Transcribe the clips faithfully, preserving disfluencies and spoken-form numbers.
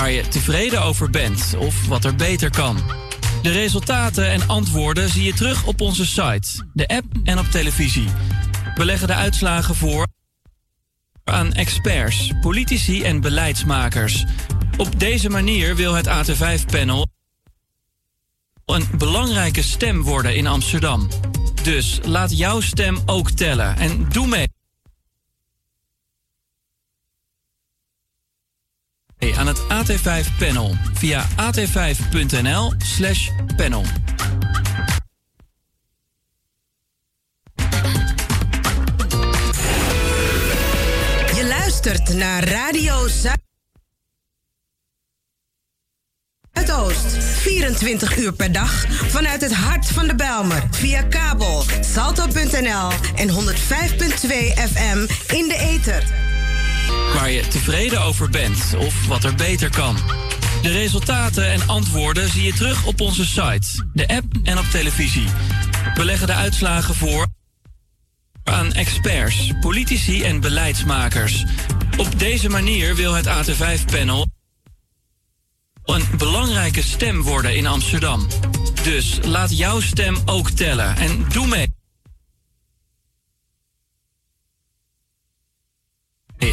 waar je tevreden over bent of wat er beter kan. De resultaten en antwoorden zie je terug op onze site, de app en op televisie. We leggen de uitslagen voor aan experts, politici en beleidsmakers. Op deze manier wil het A T vijf panel een belangrijke stem worden in Amsterdam. Dus laat jouw stem ook tellen en doe mee aan het A T vijf panel via a t vijf punt n l slash panel. Je luistert naar Radio Zuidoost. vierentwintig uur per dag vanuit het hart van de Bijlmer. Via kabel, salto punt n l en honderd vijf punt twee F M in de ether. Waar je tevreden over bent of wat er beter kan. De resultaten en antwoorden zie je terug op onze site, de app en op televisie. We leggen de uitslagen voor aan experts, politici en beleidsmakers. Op deze manier wil het A T vijf panel een belangrijke stem worden in Amsterdam. Dus laat jouw stem ook tellen en doe mee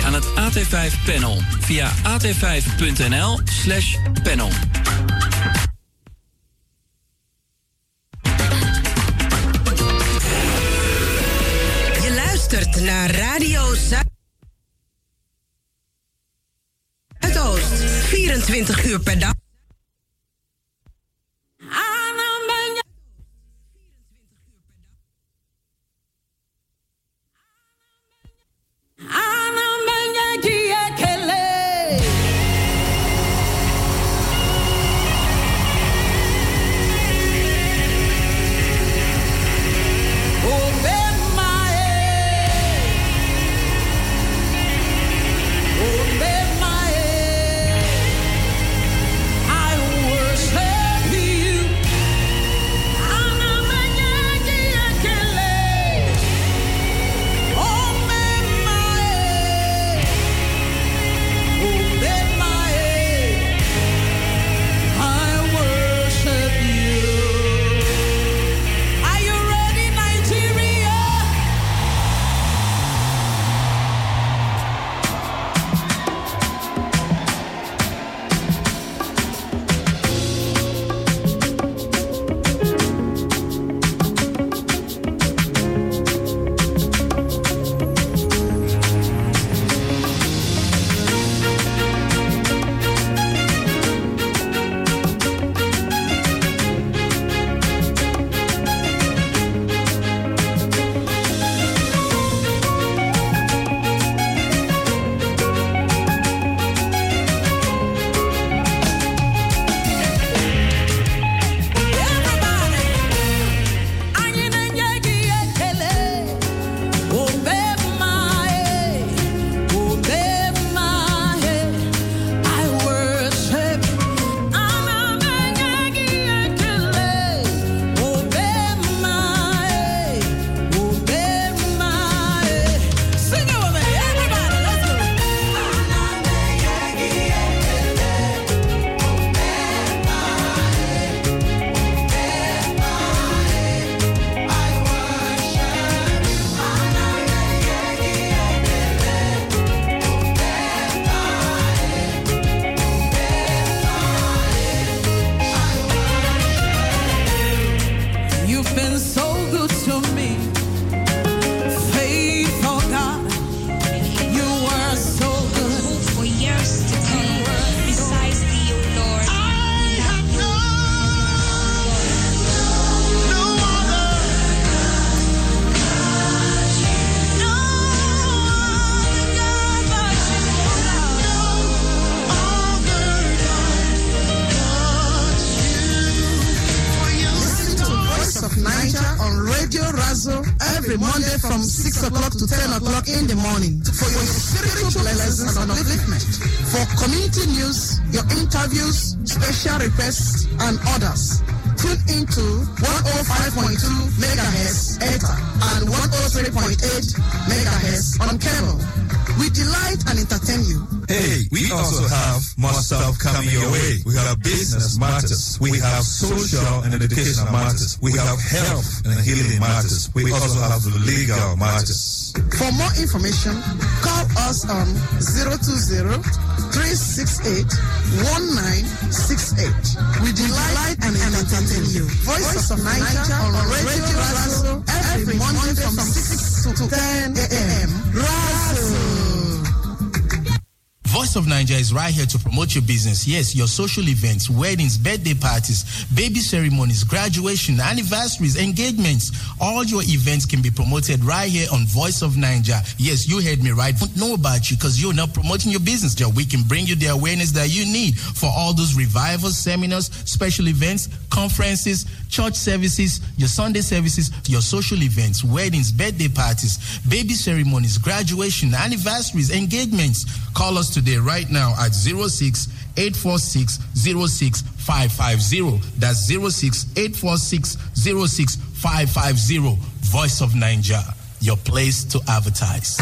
aan het A T vijf panel via a t vijf punt n l slash panel. Je luistert naar Radio Zuidoost, vierentwintig uur per dag. On cable, we delight and entertain you Hey, we also have more stuff coming your way. We have business matters. We have social and educational matters. We have health and healing matters. We also have legal matters. For more information, call us on zero two zero, three six eight, one nine six eight. We delight and entertain you. Voice of Naija on Radio Brazil every Monday from six to ten a.m. Voice of Naija is right here to promote your business. Yes, your social events, weddings, birthday parties, baby ceremonies, graduation, anniversaries, engagements. All your events can be promoted right here on Voice of Naija. Yes, you heard me right. We don't know about you because you're not promoting your business. We can bring you the awareness that you need for all those revivals, seminars, special events, conferences, church services, your Sunday services, your social events, weddings, birthday parties, baby ceremonies, graduation, anniversaries, engagements. Call us today right now at zero six, eight four six, zero six five five zero. That's zero six, eight four six, zero six five five zero. Voice of Naija, your place to advertise.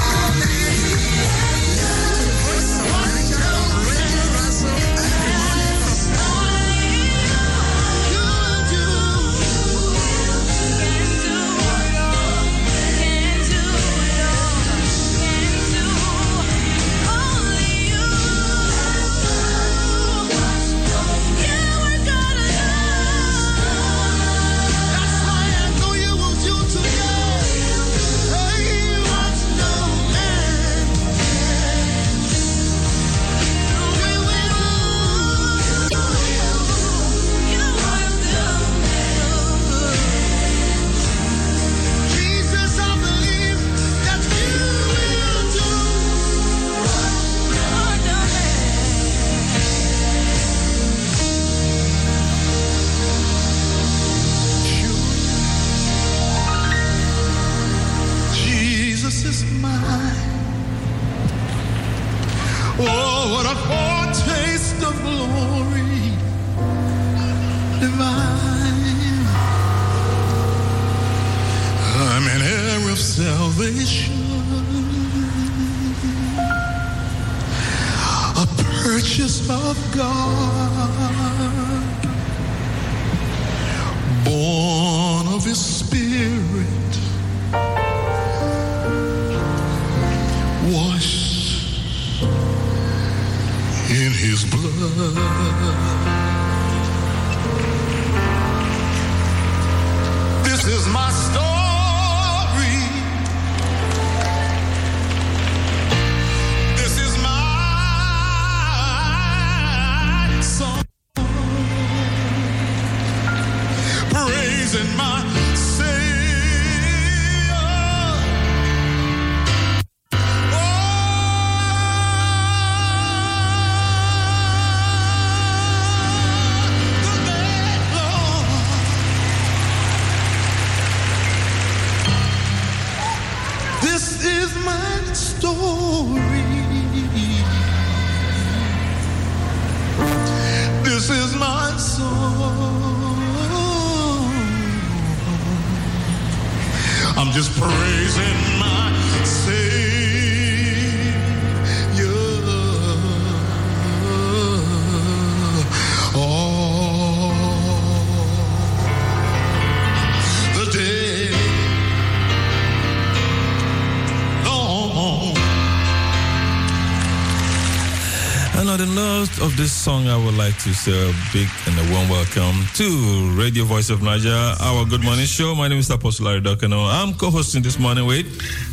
Of this song, I would like to say a big and a warm welcome to Radio Voice of Naija, our Good Morning Show. My name is Apostle Larry Dokeno. I'm co-hosting this morning with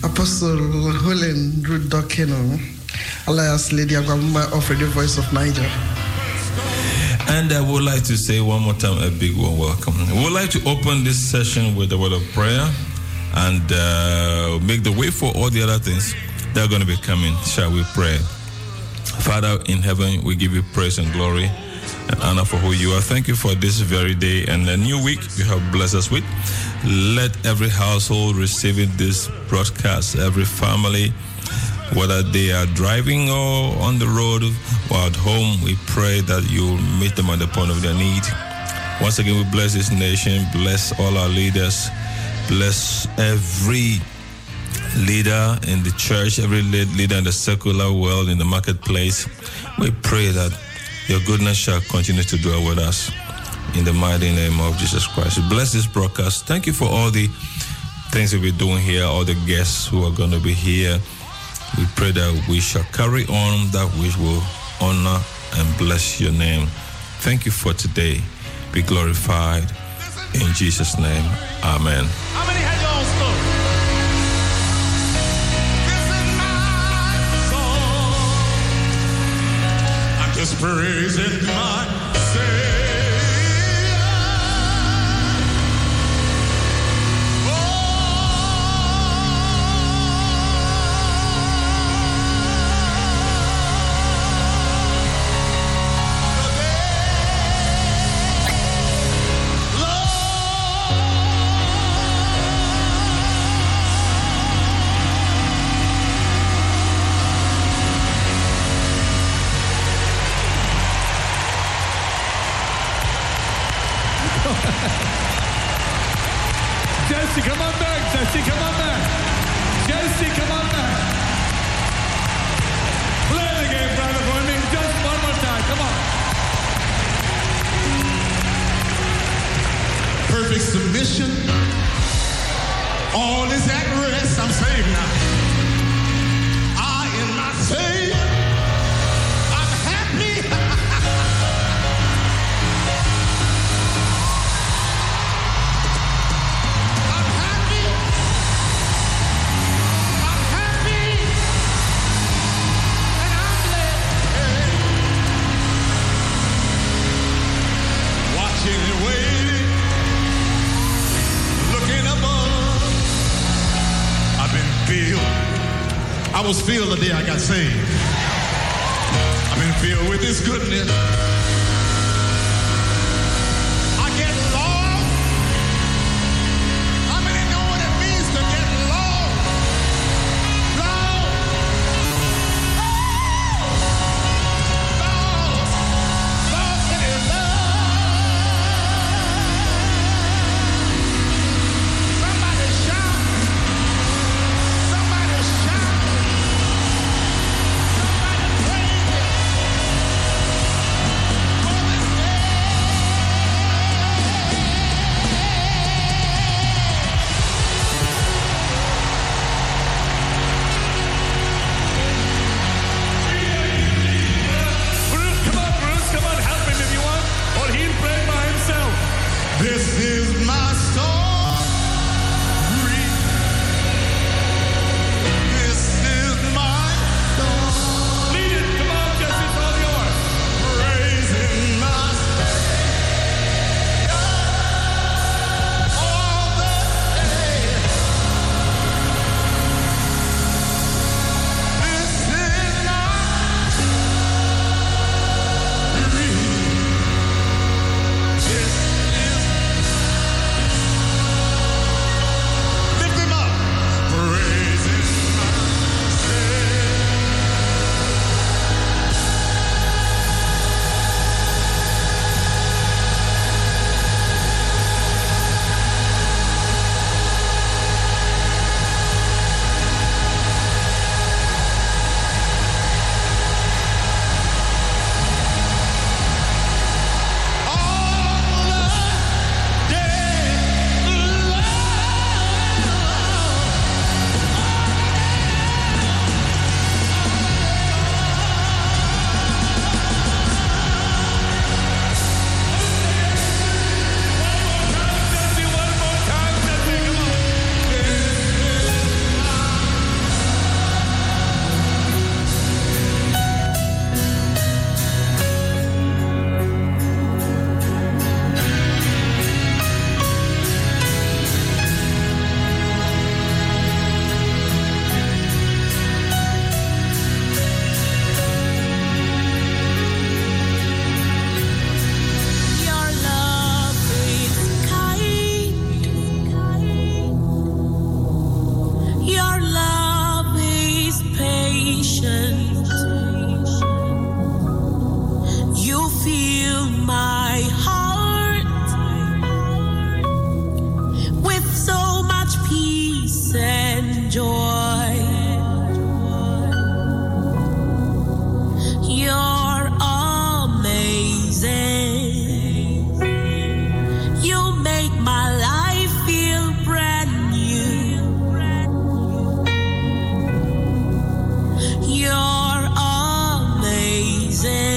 Apostle Helen Ruudokeno, alias Lady Agwamba of Radio Voice of Naija. And I would like to say one more time a big warm welcome. We would like to open this session with a word of prayer and uh, make the way for all the other things that are going to be coming. Shall we pray? Father in heaven, we give you praise and glory and honor for who you are. Thank you for this very day and a new week you have blessed us with. Let every household receiving this broadcast, every family, whether they are driving or on the road or at home, we pray that you meet them at the point of their need. Once again, we bless this nation, bless all our leaders, bless every leader in the church, every leader in the secular world, in the marketplace. We pray that your goodness shall continue to dwell with us in the mighty name of Jesus Christ. Bless this broadcast. Thank you for all the things we'll be doing here, all the guests who are going to be here. We pray that we shall carry on that which will honor and bless your name. Thank you for today. Be glorified in Jesus' name. Amen. How many had your own story? I'm just praising my feel the day I got saved. I've been filled with His goodness. I get lost. How many know what it means to get lost? Lost. Lost. Lost in His love. Somebody shout. Somebody shout. joy. You're amazing. You make my life feel brand new. You're amazing.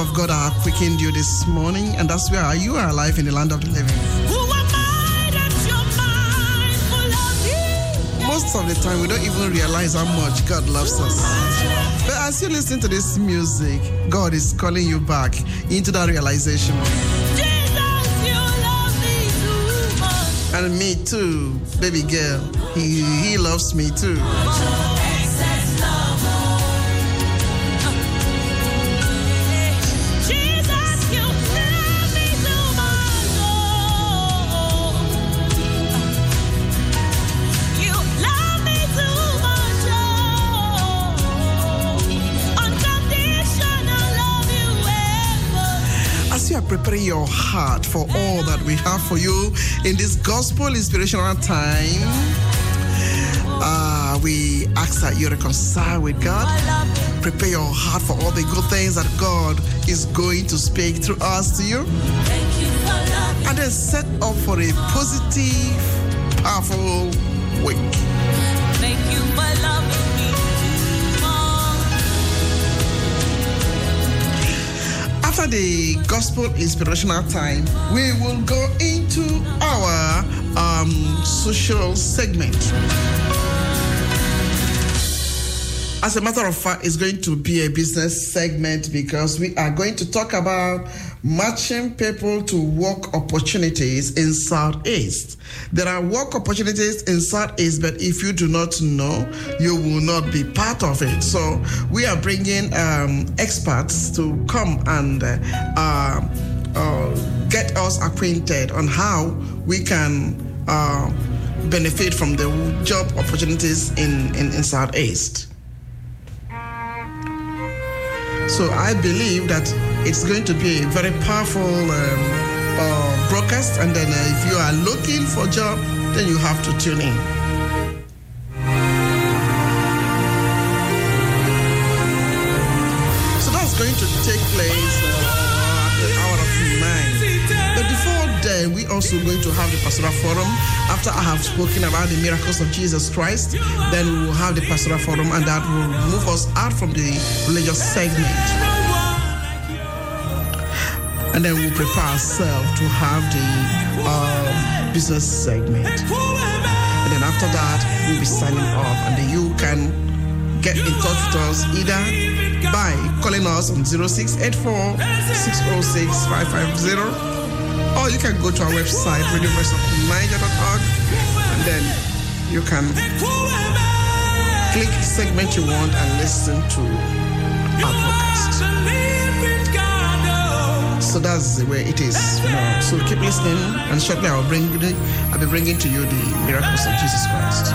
Of God I have quickened you this morning, and that's where you are alive in the land of the living. Who am I that your mind will love you? Most of the time we don't even realize how much God loves us. But as you listen to this music, God is calling you back into that realization. Jesus, you love me too much. And me too, baby girl. He, he loves me too. open your heart for all that we have for you in this gospel inspirational time. Uh, we ask that you reconcile with God. Prepare your heart for all the good things that God is going to speak through us to you. And then set up for a positive, powerful week. Thank you for loving me. After the gospel inspirational time, we will go into our um, social segment. As a matter of fact, it's going to be a business segment because we are going to talk about matching people to work opportunities in Southeast. There are work opportunities in Southeast, but if you do not know, you will not be part of it. So we are bringing um, experts to come and uh, uh, get us acquainted on how we can uh, benefit from the job opportunities in, in, in Southeast. So I believe that it's going to be a very powerful um, uh, broadcast. And then uh, if you are looking for a job, then you have to tune in. So that's going to take place uh, at the hour of nine. But before then, we're also going to have the Pastoral Forum. After I have spoken about the miracles of Jesus Christ, then we will have the Pastoral Forum, and that will move us out from the religious segment. And then we'll prepare ourselves to have the um, business segment. And then after that, we'll be signing off. And then you can get in touch with us either by calling us on zero six eight four, six zero six, five five zero, or you can go to our website, radio voice of naija dot org, and then you can click the segment you want and listen to our podcast. So that's the way it is now. So keep listening, and shortly I'll bring I'll be bringing to you the miracles of Jesus Christ.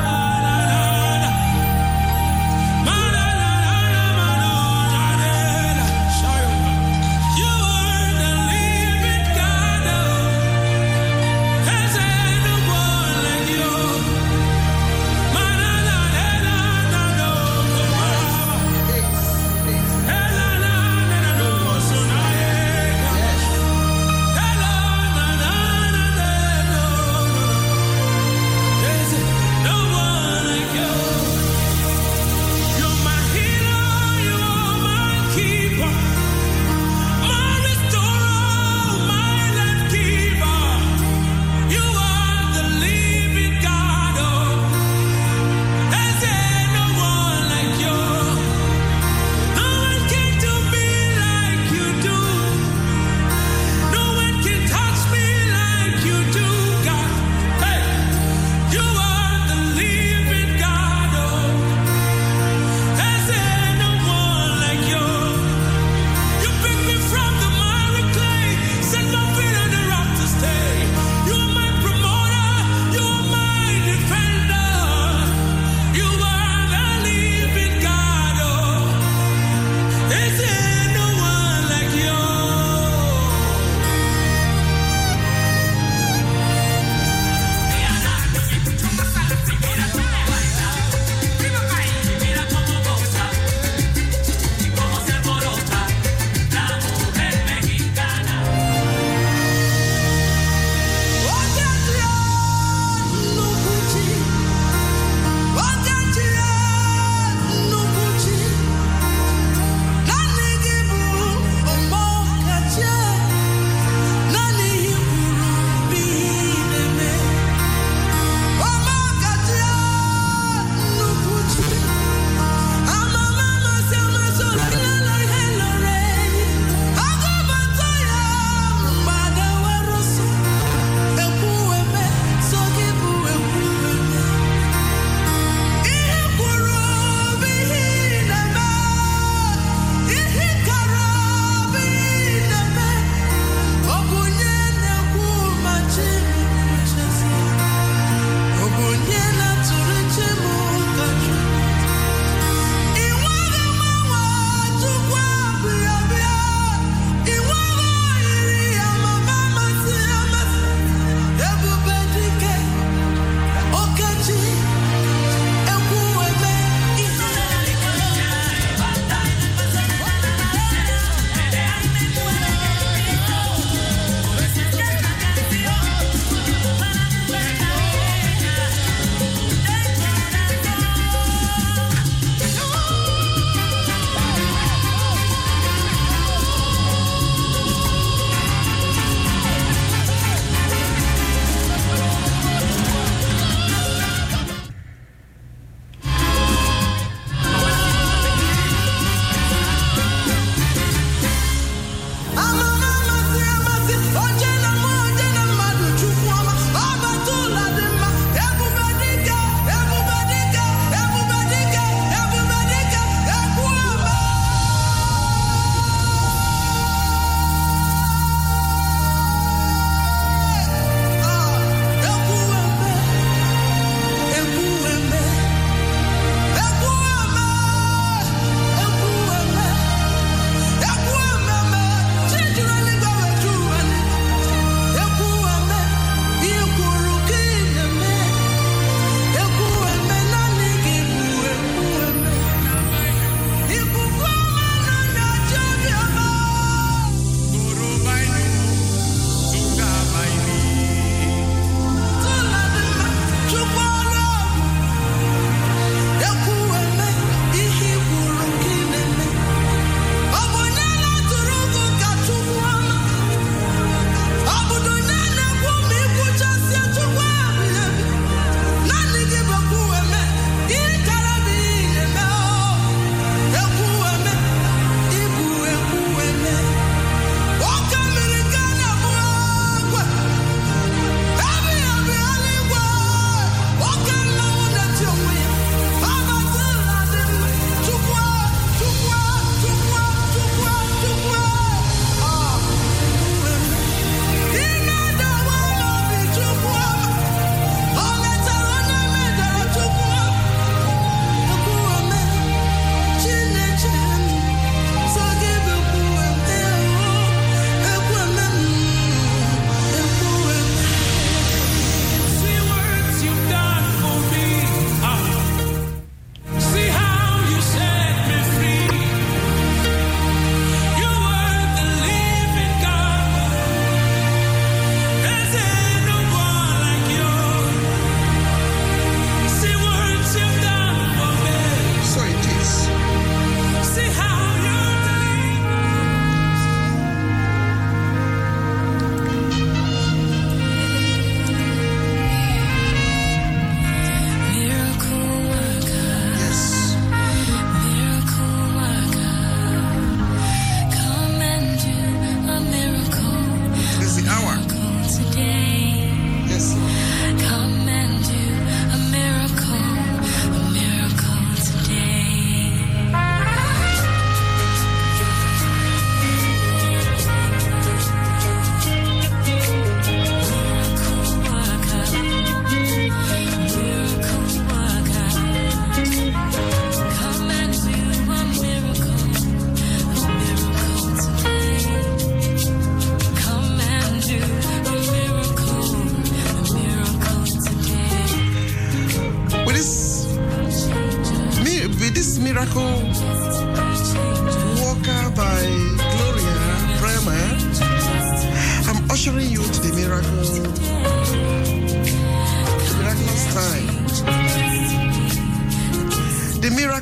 No one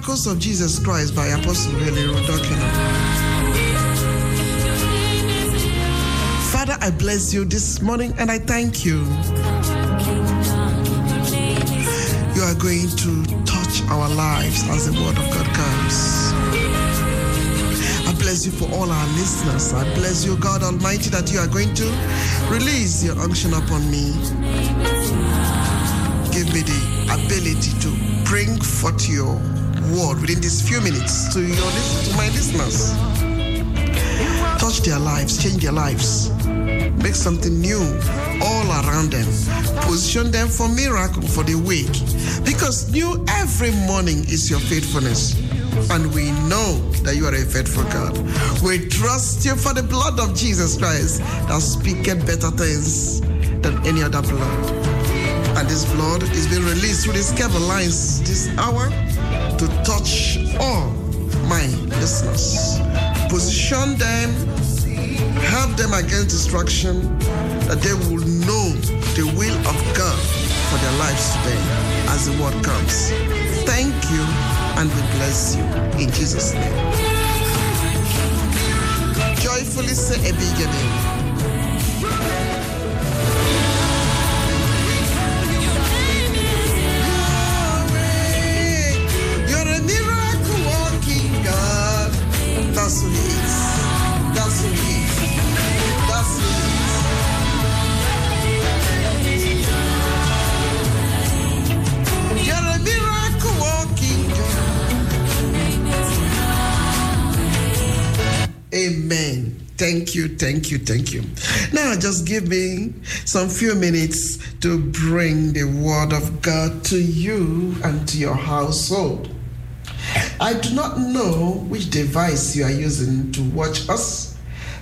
Miracles of Jesus Christ by Apostle Helen Ruudokeno. Father, I bless you this morning and I thank you. You are going to touch our lives as the word of God comes. I bless you for all our listeners. I bless you, God Almighty, that you are going to release your unction upon me. Give me the ability to bring forth your word within these few minutes to your listen, to my listeners. Touch their lives, change their lives, make something new all around them. Position them for miracle for the week, because new every morning is your faithfulness, and we know that you are a faithful God. We trust you for the blood of Jesus Christ that speaketh better things than any other blood. And this blood is being released through these cable lines this hour to touch all my listeners. Position them, help them against destruction, that they will know the will of God for their lives today as the word comes. Thank you, and we bless you in Jesus' name. Joyfully say a big amen. That's who he is. That's who he is. That's who he is. You're a miracle walking God. Amen. Thank you, thank you, thank you. Now just give me some few minutes to bring the word of God to you and to your household. I do not know which device you are using to watch us.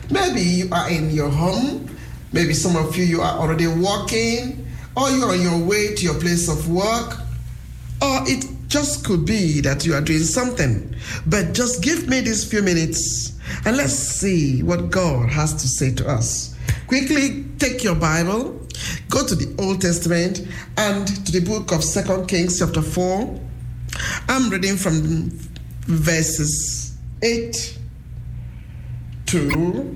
Maybe you are in your home. Maybe some of you, you are already walking, or you are on your way to your place of work, or it just could be that you are doing something. But just give me these few minutes and let's see what God has to say to us. Quickly take your Bible, go to the Old Testament and to the book of Second Kings chapter four. I'm reading from verses eight to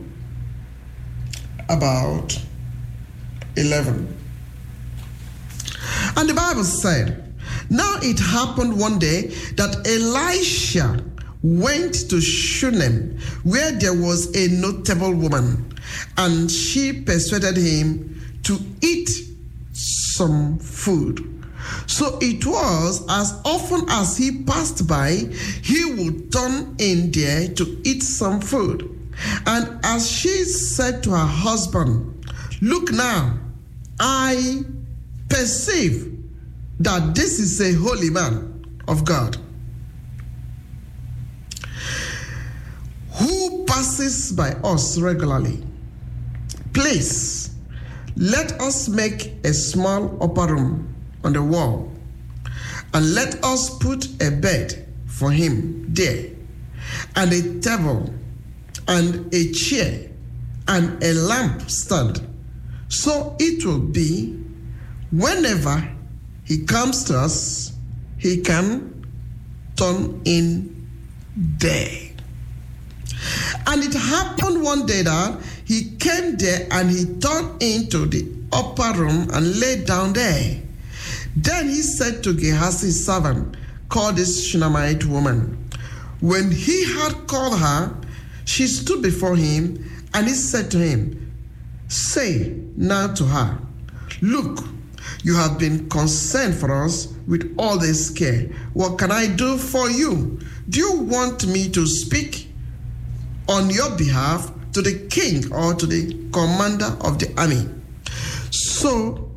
about eleven. And the Bible said, now it happened one day that Elisha went to Shunem, where there was a notable woman, and she persuaded him to eat some food. So it was, as often as he passed by, he would turn in there to eat some food. And as she said to her husband, look now, I perceive that this is a holy man of God who passes by us regularly. Please, let us make a small upper room on the wall, and let us put a bed for him there, and a table, and a chair, and a lamp stand. So it will be, whenever he comes to us, he can turn in there. And it happened one day that he came there, and he turned into the upper room and lay down there. Then he said to Gehazi, his servant, call this Shunammite woman. When he had called her, she stood before him, and he said to him, say now to her, look, you have been concerned for us with all this care. What can I do for you? Do you want me to speak on your behalf to the king or to the commander of the army? So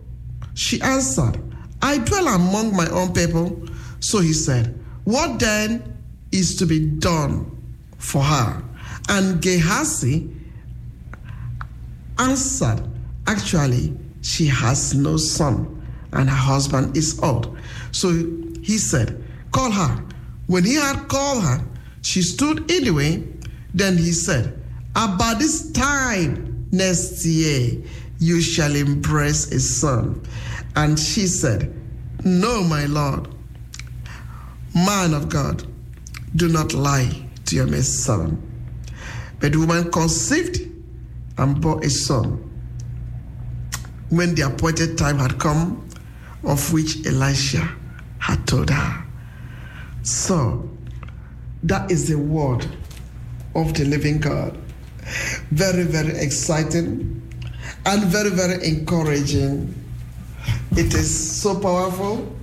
she answered, I dwell among my own people. So he said, what then is to be done for her? And Gehazi answered, actually, she has no son, and her husband is old. So he said, call her. When he had called her, she stood in the way. Then he said, about this time next year, you shall embrace a son. And she said, no, my Lord, man of God, do not lie to your maidservant. But the woman conceived and bore a son when the appointed time had come, of which Elisha had told her. So, that is the word of the living God. Very, very exciting and very, very encouraging. It is so powerful,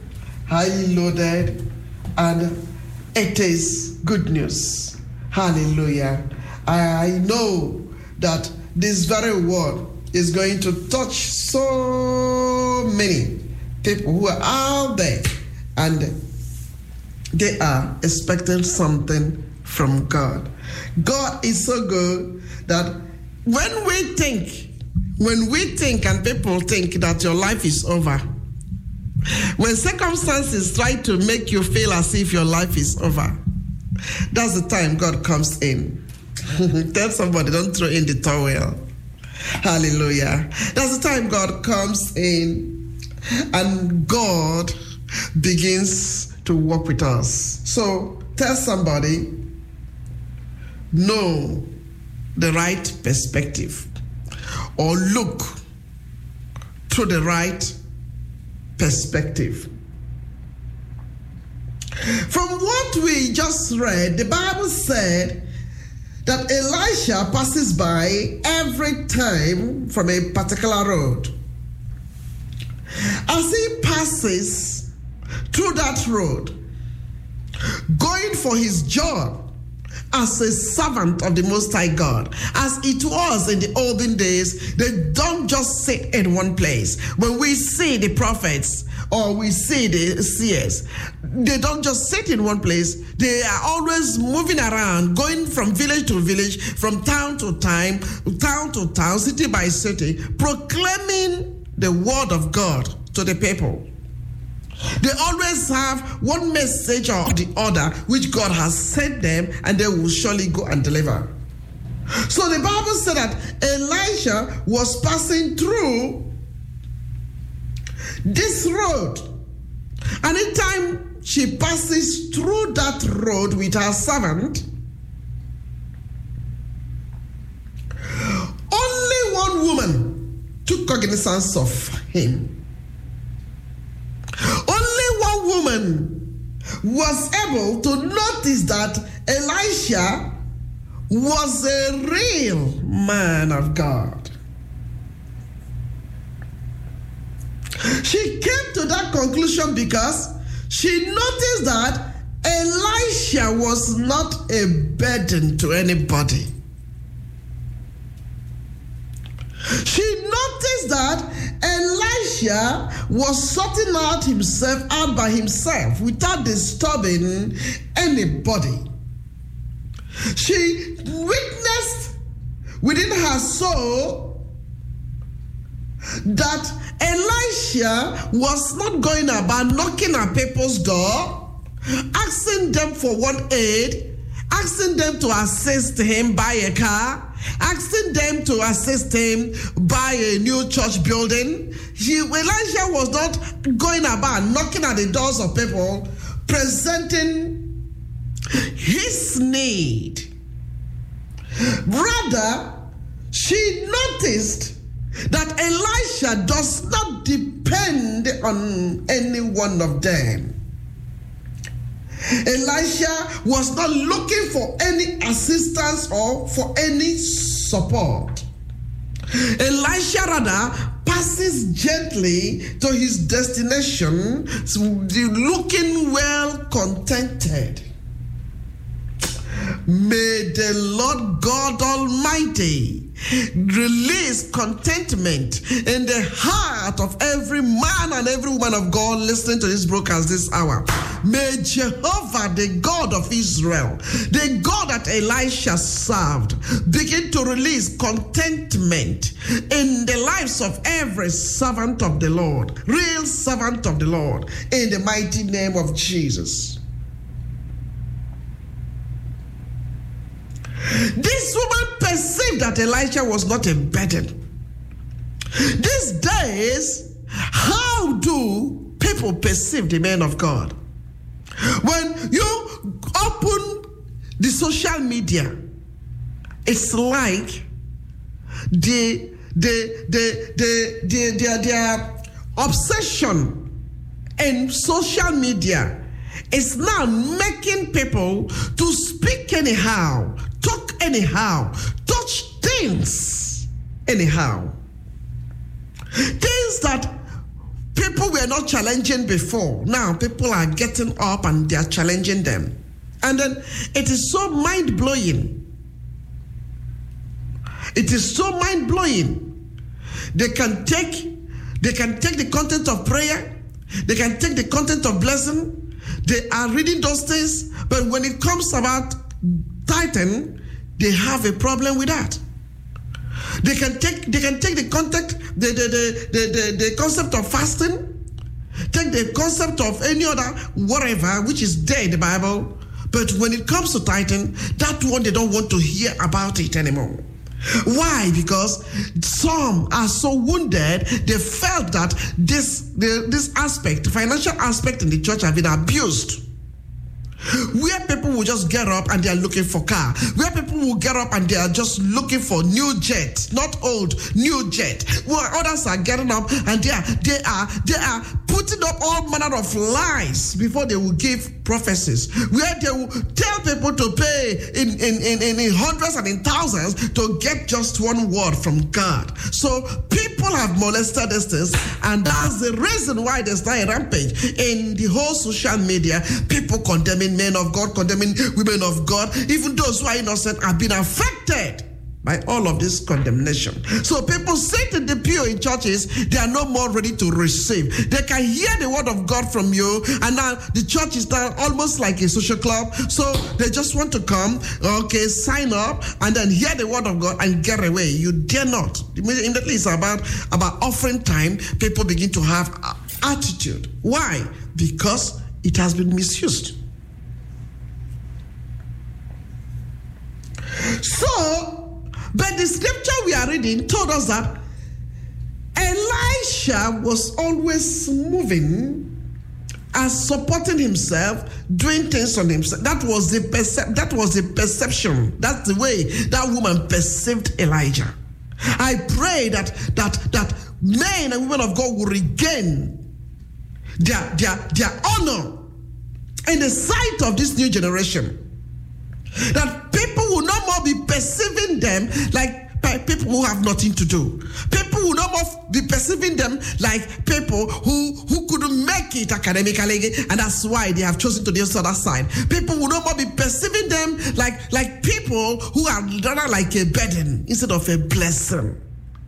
highly loaded, and it is good news. Hallelujah. I know that this very word is going to touch so many people who are out there, and they are expecting something from God. God is so good that when we think, when we think and people think that your life is over, when circumstances try to make you feel as if your life is over, that's the time God comes in. Tell somebody, don't throw in the towel. Hallelujah. That's the time God comes in and God begins to work with us. So tell somebody, know the right perspective, or look through the right perspective. From what we just read, the Bible said that Elisha passes by every time from a particular road. As he passes through that road, going for his job as a servant of the Most High God, as it was in the olden days, they don't just sit in one place. When we see the prophets or we see the seers, they don't just sit in one place. They are always moving around, going from village to village, from town to town, town to town, city by city, proclaiming the word of God to the people. They always have one message or the other which God has sent them, and they will surely go and deliver. So the Bible said that Elisha was passing through this road. Anytime she passes through that road with her servant, only one woman took cognizance of him. Only one woman was able to notice that Elisha was a real man of God. She came to that conclusion because she noticed that Elisha was not a burden to anybody. She noticed that Elisha was sorting out himself out by himself without disturbing anybody. She witnessed within her soul that Elisha was not going about knocking at people's door, asking them for one aid, asking them to assist him buy a car, asking them to assist him buy a new church building. He, Elisha was not going about knocking at the doors of people, presenting his need. Rather, she noticed that Elisha does not depend on any one of them. Elisha was not looking for any assistance or for any support. Elisha rather passes gently to his destination, looking well contented. May the Lord God Almighty release contentment in the heart of every man and every woman of God listening to this broadcast this hour. May Jehovah, the God of Israel, the God that Elisha served, begin to release contentment in the lives of every servant of the Lord, real servant of the Lord, in the mighty name of Jesus. This woman perceived that Elisha was not a burden. These days, how do people perceive the man of God? When you open the social media, it's like the the the the the their their obsession in social media is now making people to speak anyhow, talk anyhow, touch things anyhow. Things that people were not challenging before. Now people are getting up and they are challenging them. And then it is so mind-blowing. It is so mind-blowing. They can take, they can take the content of prayer. They can take the content of blessing. They are reading those things, but when it comes about Titan, they have a problem with that. They can take they can take the context, the the the the, the, the concept of fasting, take the concept of any other whatever which is there in the Bible, but when it comes to Titan, that one they don't want to hear about it anymore. Why? Because some are so wounded, they felt that this the, this aspect, financial aspect in the church have been abused. Where people will just get up and they are looking for car. Where people will get up and they are just looking for new jet, not old, new jet. Where others are getting up and they are, they are, they are putting up all manner of lies before they will give prophecies. Where they will tell people to pay in, in, in, in, in hundreds and in thousands to get just one word from God. So people have molested these things, and that's the reason why there's a rampage in the whole social media. People condemning men of God, condemning women of God, even those who are innocent have been affected by all of this condemnation. So people sit in the pew in churches, they are no more ready to receive. They can hear the word of God from you, and now the church is now almost like a social club, so they just want to come, okay, sign up, and then hear the word of God and get away. You dare not. Immediately it's about, about offering time, people begin to have attitude. Why? Because it has been misused. So, but the scripture we are reading told us that Elisha was always moving and supporting himself, doing things on himself. That was the percep- that was the perception. That's the way that woman perceived Elijah. I pray that that that men and women of God will regain their their, their honor in the sight of this new generation. That people will no more be perceiving them like people who have nothing to do. People will no more be perceiving them like people who, who couldn't make it academically, and that's why they have chosen to this other side. People will no more be perceiving them like, like people who are rather like a burden instead of a blessing.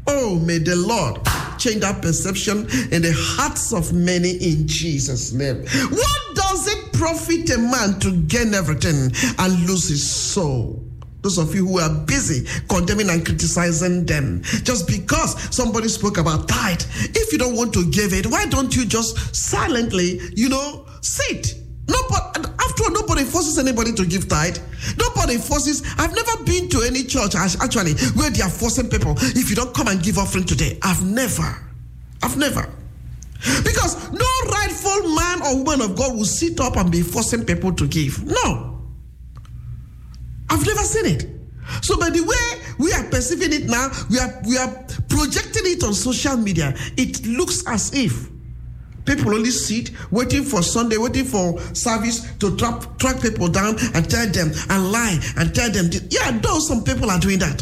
Oh, may the Lord change that perception in the hearts of many in Jesus' name. What does it profit a man to gain everything and lose his soul? Those of you who are busy condemning and criticizing them, just because somebody spoke about tithe, if you don't want to give it, why don't you just silently, you know, sit? Nobody, after all, nobody forces anybody to give tithe. Nobody forces. I've never been to any church actually where they are forcing people. If you don't come and give offering today, I've never, I've never. Because no rightful man or woman of God will sit up and be forcing people to give. No. I've never seen it. So by the way we are perceiving it now, we are we are projecting it on social media. It looks as if people only sit waiting for Sunday, waiting for service to track, track people down and tell them and lie and tell them. This. Yeah, though some people are doing that.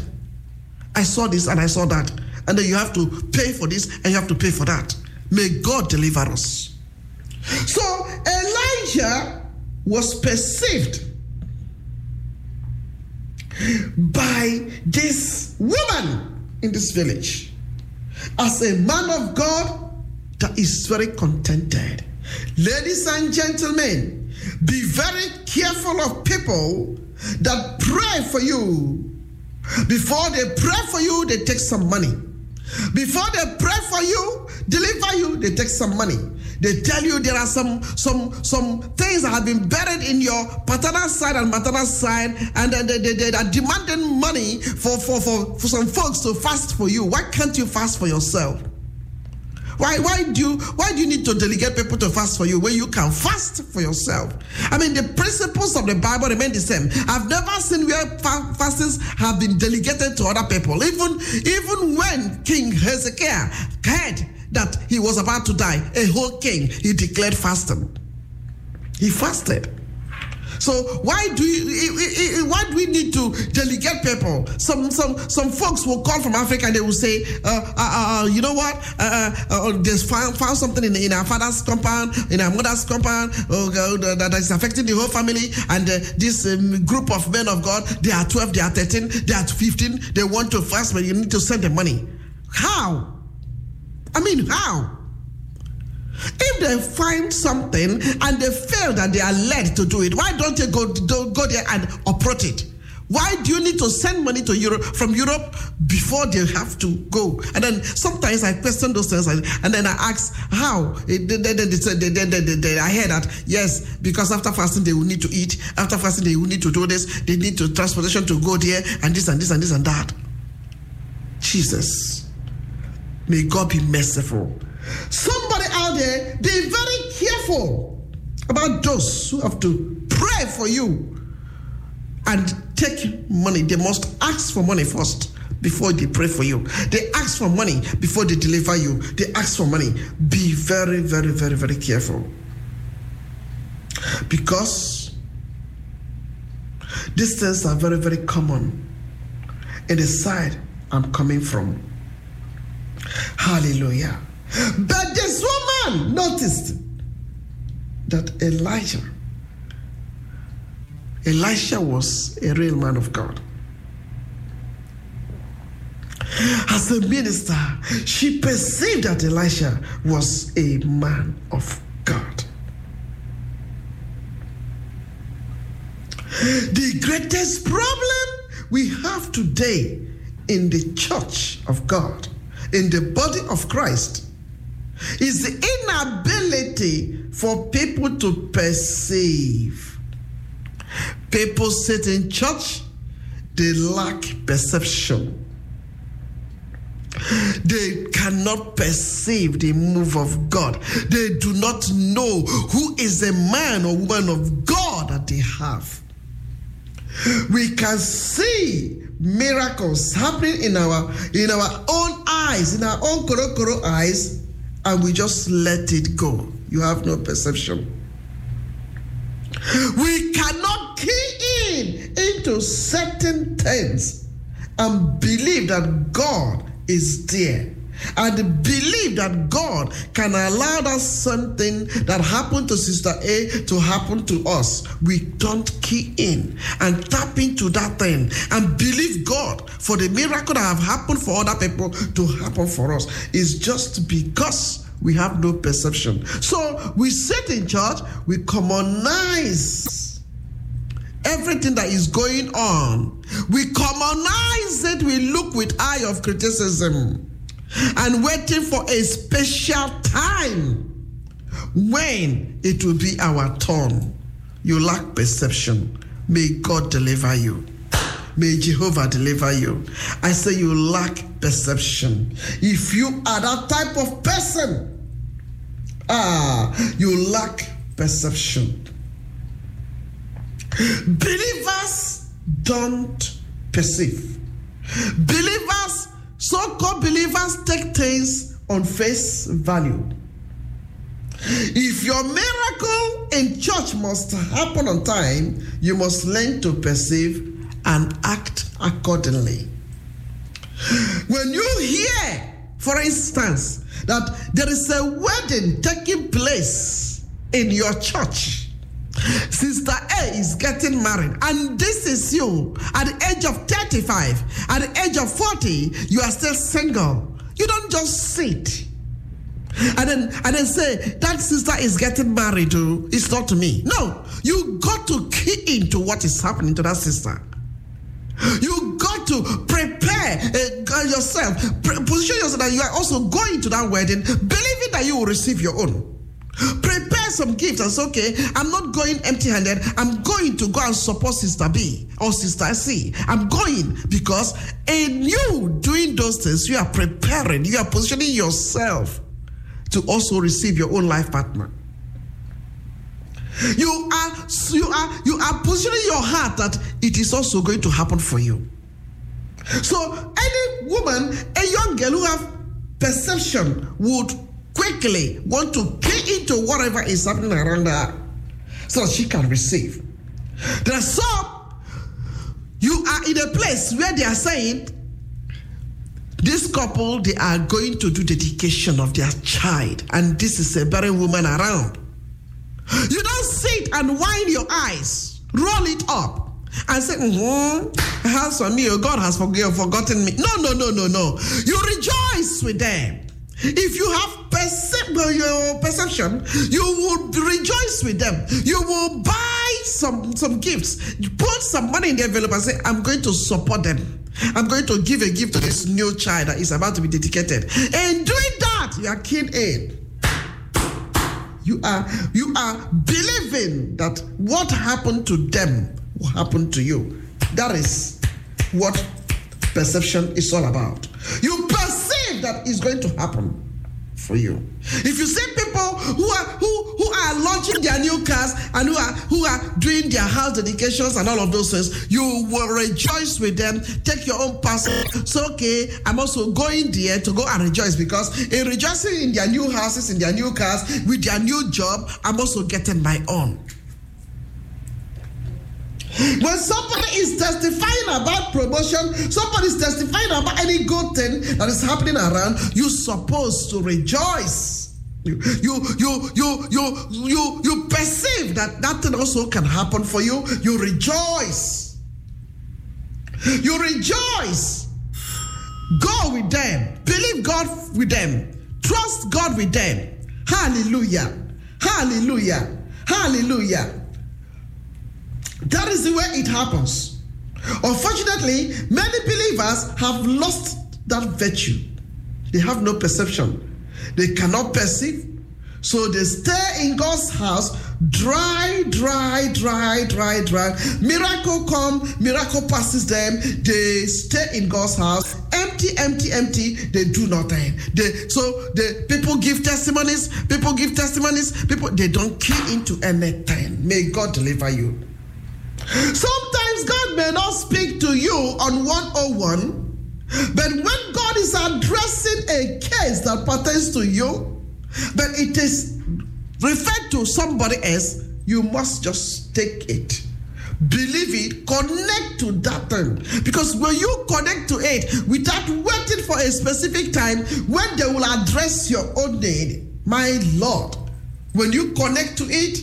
I saw this and I saw that. And then you have to pay for this and you have to pay for that. May God deliver us. So Elijah was perceived by this woman in this village as a man of God that is very contented. Ladies and gentlemen, be very careful of people that pray for you. Before they pray for you, they take some money. Before they pray for you, deliver you, they take some money. They tell you there are some some some things that have been buried in your paternal side and maternal side, and they, they, they are demanding money for, for, for, for some folks to fast for you. Why can't you fast for yourself? Why why do you why do you need to delegate people to fast for you when you can fast for yourself? I mean, the principles of the Bible remain the same. I've never seen where fastings have been delegated to other people. Even even when King Hezekiah heard that he was about to die, a whole king, he declared fasting. He fasted. So why do you, why do we need to delegate people? Some some some folks will call from Africa and they will say, uh, uh, uh, you know what? Uh, uh, they found found something in, in our father's compound, in our mother's compound, uh, that is affecting the whole family. And uh, this um, group of men of God, they are twelve, they are thirteen, they are fifteen. They want to fast, but you need to send them money. How? I mean, how? If they find something and they feel that they are led to do it, why don't they go, don't go there and operate it? Why do you need to send money to Europe from Europe before they have to go? And then sometimes I question those things, and then I ask how. Then they, they, they, they, they, they, they, they, I hear that yes, because after fasting they will need to eat. After fasting they will need to do this. They need to transportation to go there, and this and this and this and that. Jesus, may God be merciful. Somebody out there, be very careful about those who have to pray for you and take money. They must ask for money first before they pray for you. They ask for money before they deliver you. They ask for money. Be very, very, very, very careful. Because these things are very, very common in the side I'm coming from. Hallelujah. But this woman noticed that Elijah, Elisha was a real man of God. As a minister, she perceived that Elisha was a man of God. The greatest problem we have today in the church of God, in the body of Christ, is the inability for people to perceive. People sit in church, they lack perception. They cannot perceive the move of God. They do not know who is a man or woman of God that they have. We can see miracles happening in our in our own eyes, in our own koro koro eyes, and we just let it go. You have no perception. We cannot key in into certain things and believe that God is there, and believe that God can allow that something that happened to Sister A to happen to us. We don't key in and tap into that thing and believe God for the miracle that have happened for other people to happen for us. It's just because we have no perception. So we sit in church, we commonize everything that is going on. We commonize it, we look with eye of criticism, and waiting for a special time when it will be our turn. You lack perception. May God deliver you. May Jehovah deliver you. I say you lack perception. If you are that type of person, ah, you lack perception. Believers don't perceive. Believers So-called believers take things on face value. If your miracle in church must happen on time, you must learn to perceive and act accordingly. When you hear, for instance, that there is a wedding taking place in your church, Sister A is getting married, and this is you at the age of thirty-five, at the age of forty, you are still single. You don't just sit and then and then say that sister is getting married to, it's not to me. No, you got to key into what is happening to that sister. You got to prepare uh, yourself, pre- position yourself that you are also going to that wedding, believing that you will receive your own. Prepare some gifts and say, okay, I'm not going empty-handed. I'm going to go and support Sister B or Sister C. I'm going, because in you doing those things, you are preparing, you are positioning yourself to also receive your own life partner. You are, you are, you are positioning your heart that it is also going to happen for you. So any woman, a young girl who have perception would quickly want to key into whatever is happening around her so that she can receive. There are some, you are in a place where they are saying, this couple, they are going to do dedication of their child, and this is a barren woman around. You don't sit and wind your eyes, roll it up, and say, mm-hmm, has for me, oh, God has forgotten me. No, no, no, no, no. You rejoice with them. If you have percep- your perception, you will rejoice with them. You will buy some, some gifts. You put some money in the envelope and say, I'm going to support them. I'm going to give a gift to this new child that is about to be dedicated. And doing that, you are keen in. You are, you are believing that what happened to them will happen to you. That is what perception is all about. You perceive that it's going to happen for you. If you see people who are who who are launching their new cars and who are who are doing their house dedications and all of those things, you will rejoice with them. Take your own passport. So okay, I'm also going there to go and rejoice, because in rejoicing in their new houses, in their new cars, with their new job, I'm also getting my own. When somebody is testifying about promotion, somebody is testifying about any good thing that is happening around, you're supposed to rejoice. You, you, you, you, you, you, you perceive that that thing also can happen for you. You rejoice. You rejoice. Go with them. Believe God with them. Trust God with them. Hallelujah. Hallelujah. Hallelujah. That is the way it happens. Unfortunately, many believers have lost that virtue. They have no perception. They cannot perceive. So they stay in God's house, dry, dry, dry, dry, dry. Miracle comes, miracle passes them. They stay in God's house, empty, empty, empty. They do nothing. They, so the people give testimonies, people give testimonies, people, they don't key into anything. May God deliver you. Sometimes God may not speak to you on one oh one, but when God is addressing a case that pertains to you, but it is referred to somebody else, you must just take it. Believe it, connect to that thing. Because when you connect to it without waiting for a specific time, when they will address your own need, my Lord, when you connect to it,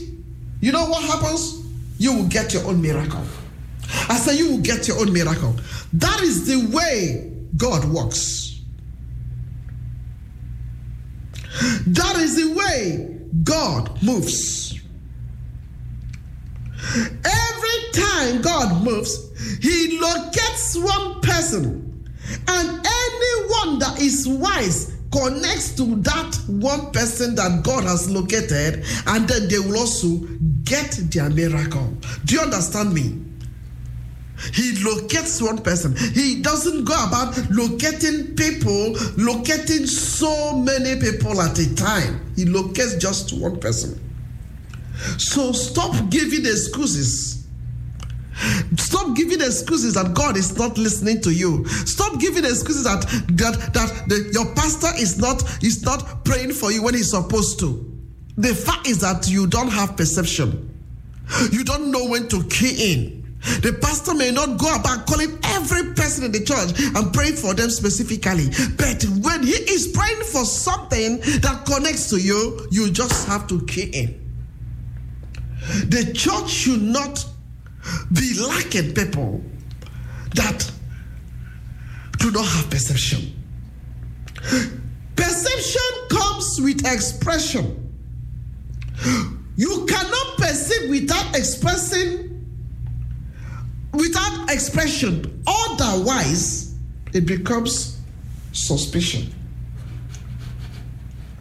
you know what happens? You will get your own miracle. I say you will get your own miracle. That is the way God works. That is the way God moves. Every time God moves, he locates one person, and anyone that is wise connects to that one person that God has located, and then they will also get their miracle. Do you understand me? He locates one person. He doesn't go about locating people, locating so many people at a time. He locates just one person. So stop giving excuses. Stop giving excuses that God is not listening to you. Stop giving excuses that that, that the, your pastor is not is not praying for you when he's supposed to. The fact is that you don't have perception. You don't know when to key in. The pastor may not go about calling every person in the church and praying for them specifically. But when he is praying for something that connects to you, you just have to key in. The church should not be lacking people that do not have perception. Perception comes with expression. You cannot perceive without expressing, without expression. Otherwise, it becomes suspicion.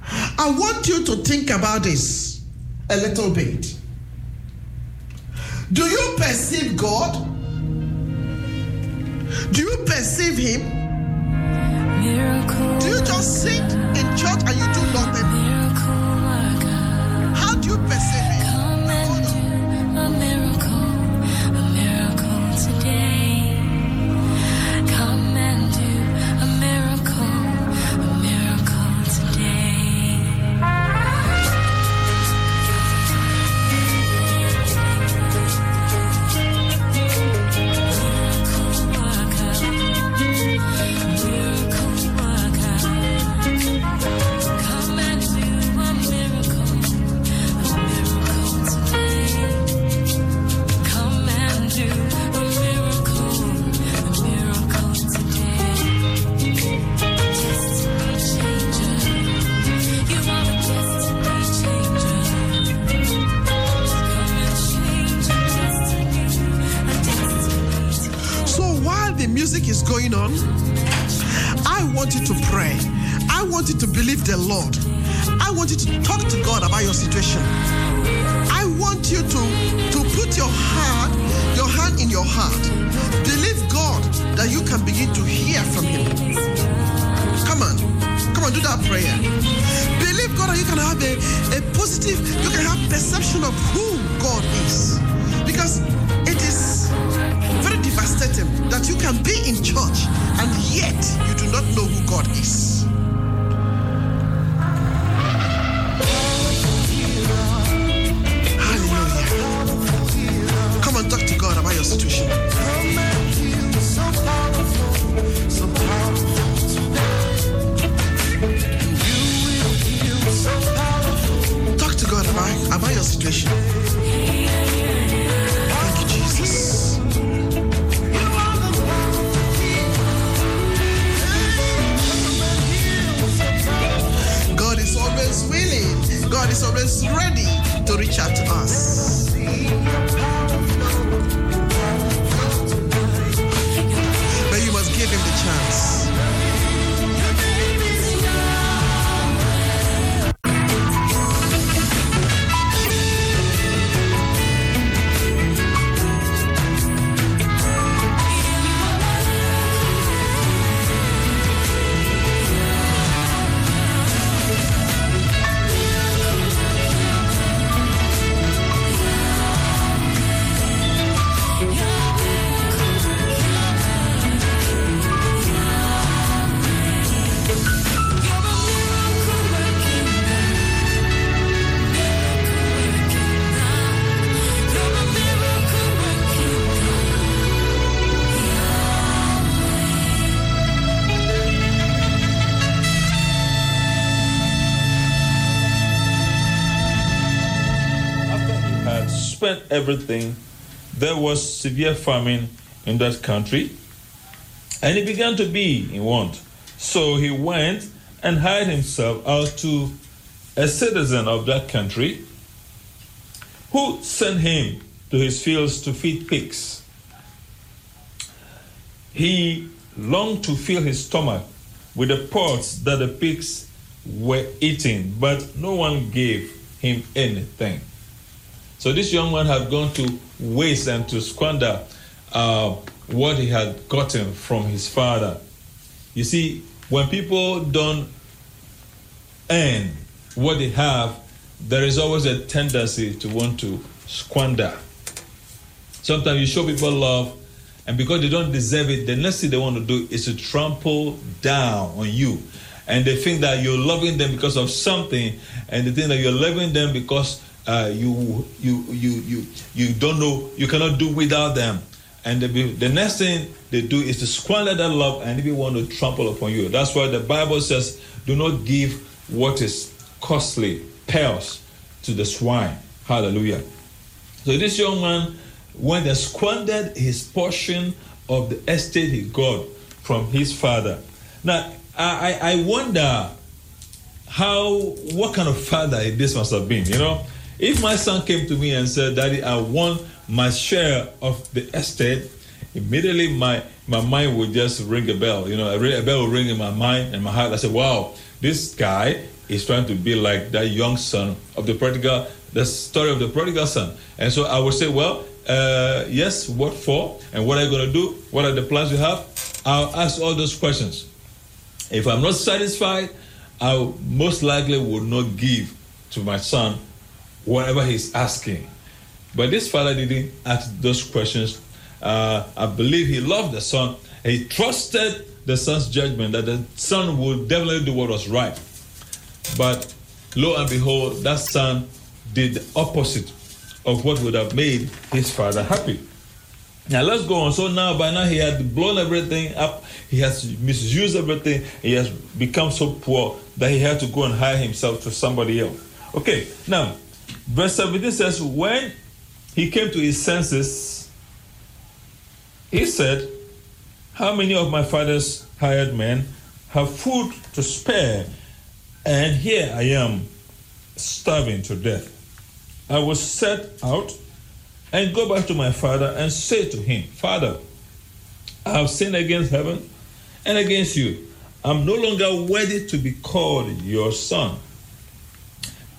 I want you to think about this a little bit. Do you perceive God? Do you perceive him? Do you just sit in church and you do nothing? music is going on, I want you to pray. I want you to believe the Lord. I want you to talk to God about your situation. I want you to, to put your heart, your hand in your heart. Believe God that you can begin to hear from Him. Come on. Come on, do that prayer. Believe God that you can have a, a positive, you can have perception of who God is. Because it is very devastating that you can be in church and yet you do not know who God is. Hallelujah. Come and talk to God about your situation. Talk to God about, about your situation. Willing, God is always ready to reach out to us. But you must give Him the chance. Everything, there was severe famine in that country, and he began to be in want. So he went and hired himself out to a citizen of that country, who sent him to his fields to feed pigs. He longed to fill his stomach with the pods that the pigs were eating, but no one gave him anything. So this young man had gone to waste and to squander uh, what he had gotten from his father. You see, when people don't earn what they have, there is always a tendency to want to squander. Sometimes you show people love, and because they don't deserve it, the next thing they want to do is to trample down on you. And they think that you're loving them because of something, and they think that you're loving them because Uh, you you you you you don't know, you cannot do without them, and the, the next thing they do is to squander that love, and if you want to trample upon you. That's why the Bible says, do not give what is costly, pearls, to the swine. Hallelujah. So this young man went and squandered his portion of the estate he got from his father. Now I I, I wonder how what kind of father this must have been, you know. If my son came to me and said, Daddy, I want my share of the estate, immediately my, my mind would just ring a bell. You know, a bell would ring in my mind and my heart. I said, wow, this guy is trying to be like that young son of the prodigal, the story of the prodigal son. And so I would say, well, uh, yes, what for? And what are you going to do? What are the plans you have? I'll ask all those questions. If I'm not satisfied, I most likely would not give to my son whatever he's asking. But this father didn't ask those questions. Uh, I believe he loved the son. He trusted the son's judgment, that the son would definitely do what was right. But lo and behold, that son did the opposite of what would have made his father happy. Now let's go on. So now, by now, he had blown everything up. He has misused everything. He has become so poor that he had to go and hire himself to somebody else. Okay, now, verse seventeen says, when he came to his senses, he said, how many of my father's hired men have food to spare? And here I am, starving to death. I will set out and go back to my father and say to him, Father, I have sinned against heaven and against you. I'm no longer worthy to be called your son.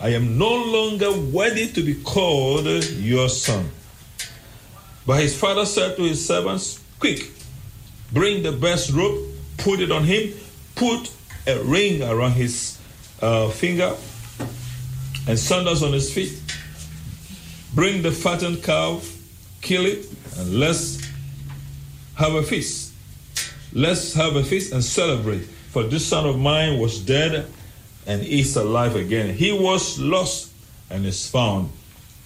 I am no longer worthy to be called your son. But his father said to his servants, Quick, bring the best robe, put it on him, put a ring around his uh, finger and sandals on his feet. Bring the fattened calf, kill it, and let's have a feast. Let's have a feast and celebrate. For this son of mine was dead and is alive again. He was lost and is found.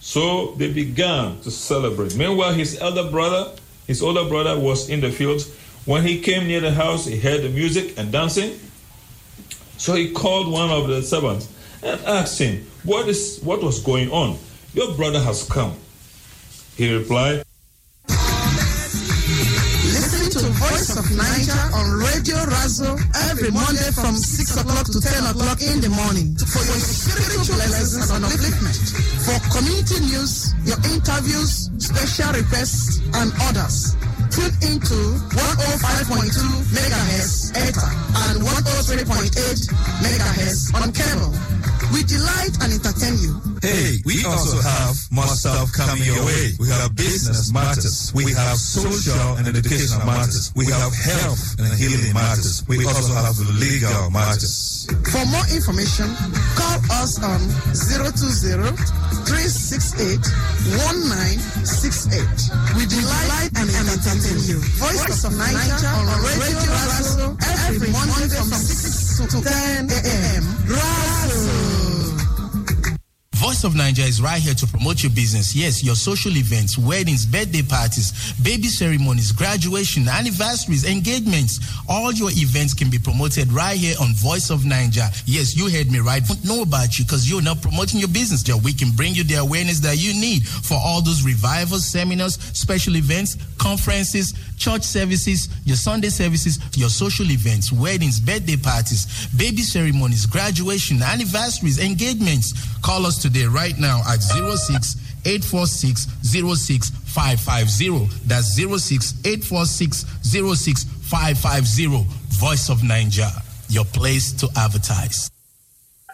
So they began to celebrate. Meanwhile, his elder brother, his older brother was in the field. When he came near the house, he heard the music and dancing. So he called one of the servants and asked him, What is what was going on? Your brother has come. He replied. Listen to Voice of Naija on Radio Brazil every Monday from six o'clock to ten o'clock in the morning for your spiritual lessons and upliftment, for community news, your interviews, special requests, and others. Tune into one oh five point two megahertz E T A and one oh three point eight megahertz on cable. We delight and entertain you. Hey, we also have more stuff coming your way. We have business matters. We have social and educational matters. We have health and healing matters. We also have legal matters. For more information, call us on zero two zero, three six eight, one nine six eight. We delight and entertain you. Voice of Naija on Radio Brazil every Monday from six to ten a.m. Brazil. Voice of Naija is right here to promote your business. Yes, your social events, weddings, birthday parties, baby ceremonies, graduation, anniversaries, engagements. All your events can be promoted right here on Voice of Naija. Yes, you heard me right. Don't know about you because you're not promoting your business. We can bring you the awareness that you need for all those revivals, seminars, special events, conferences, church services, your Sunday services, your social events, weddings, birthday parties, baby ceremonies, graduation, anniversaries, engagements. Call us today right now at zero six, eight four six, zero six five five zero. That's zero six, eight four six, zero six five five zero. Voice of Naija, your place to advertise.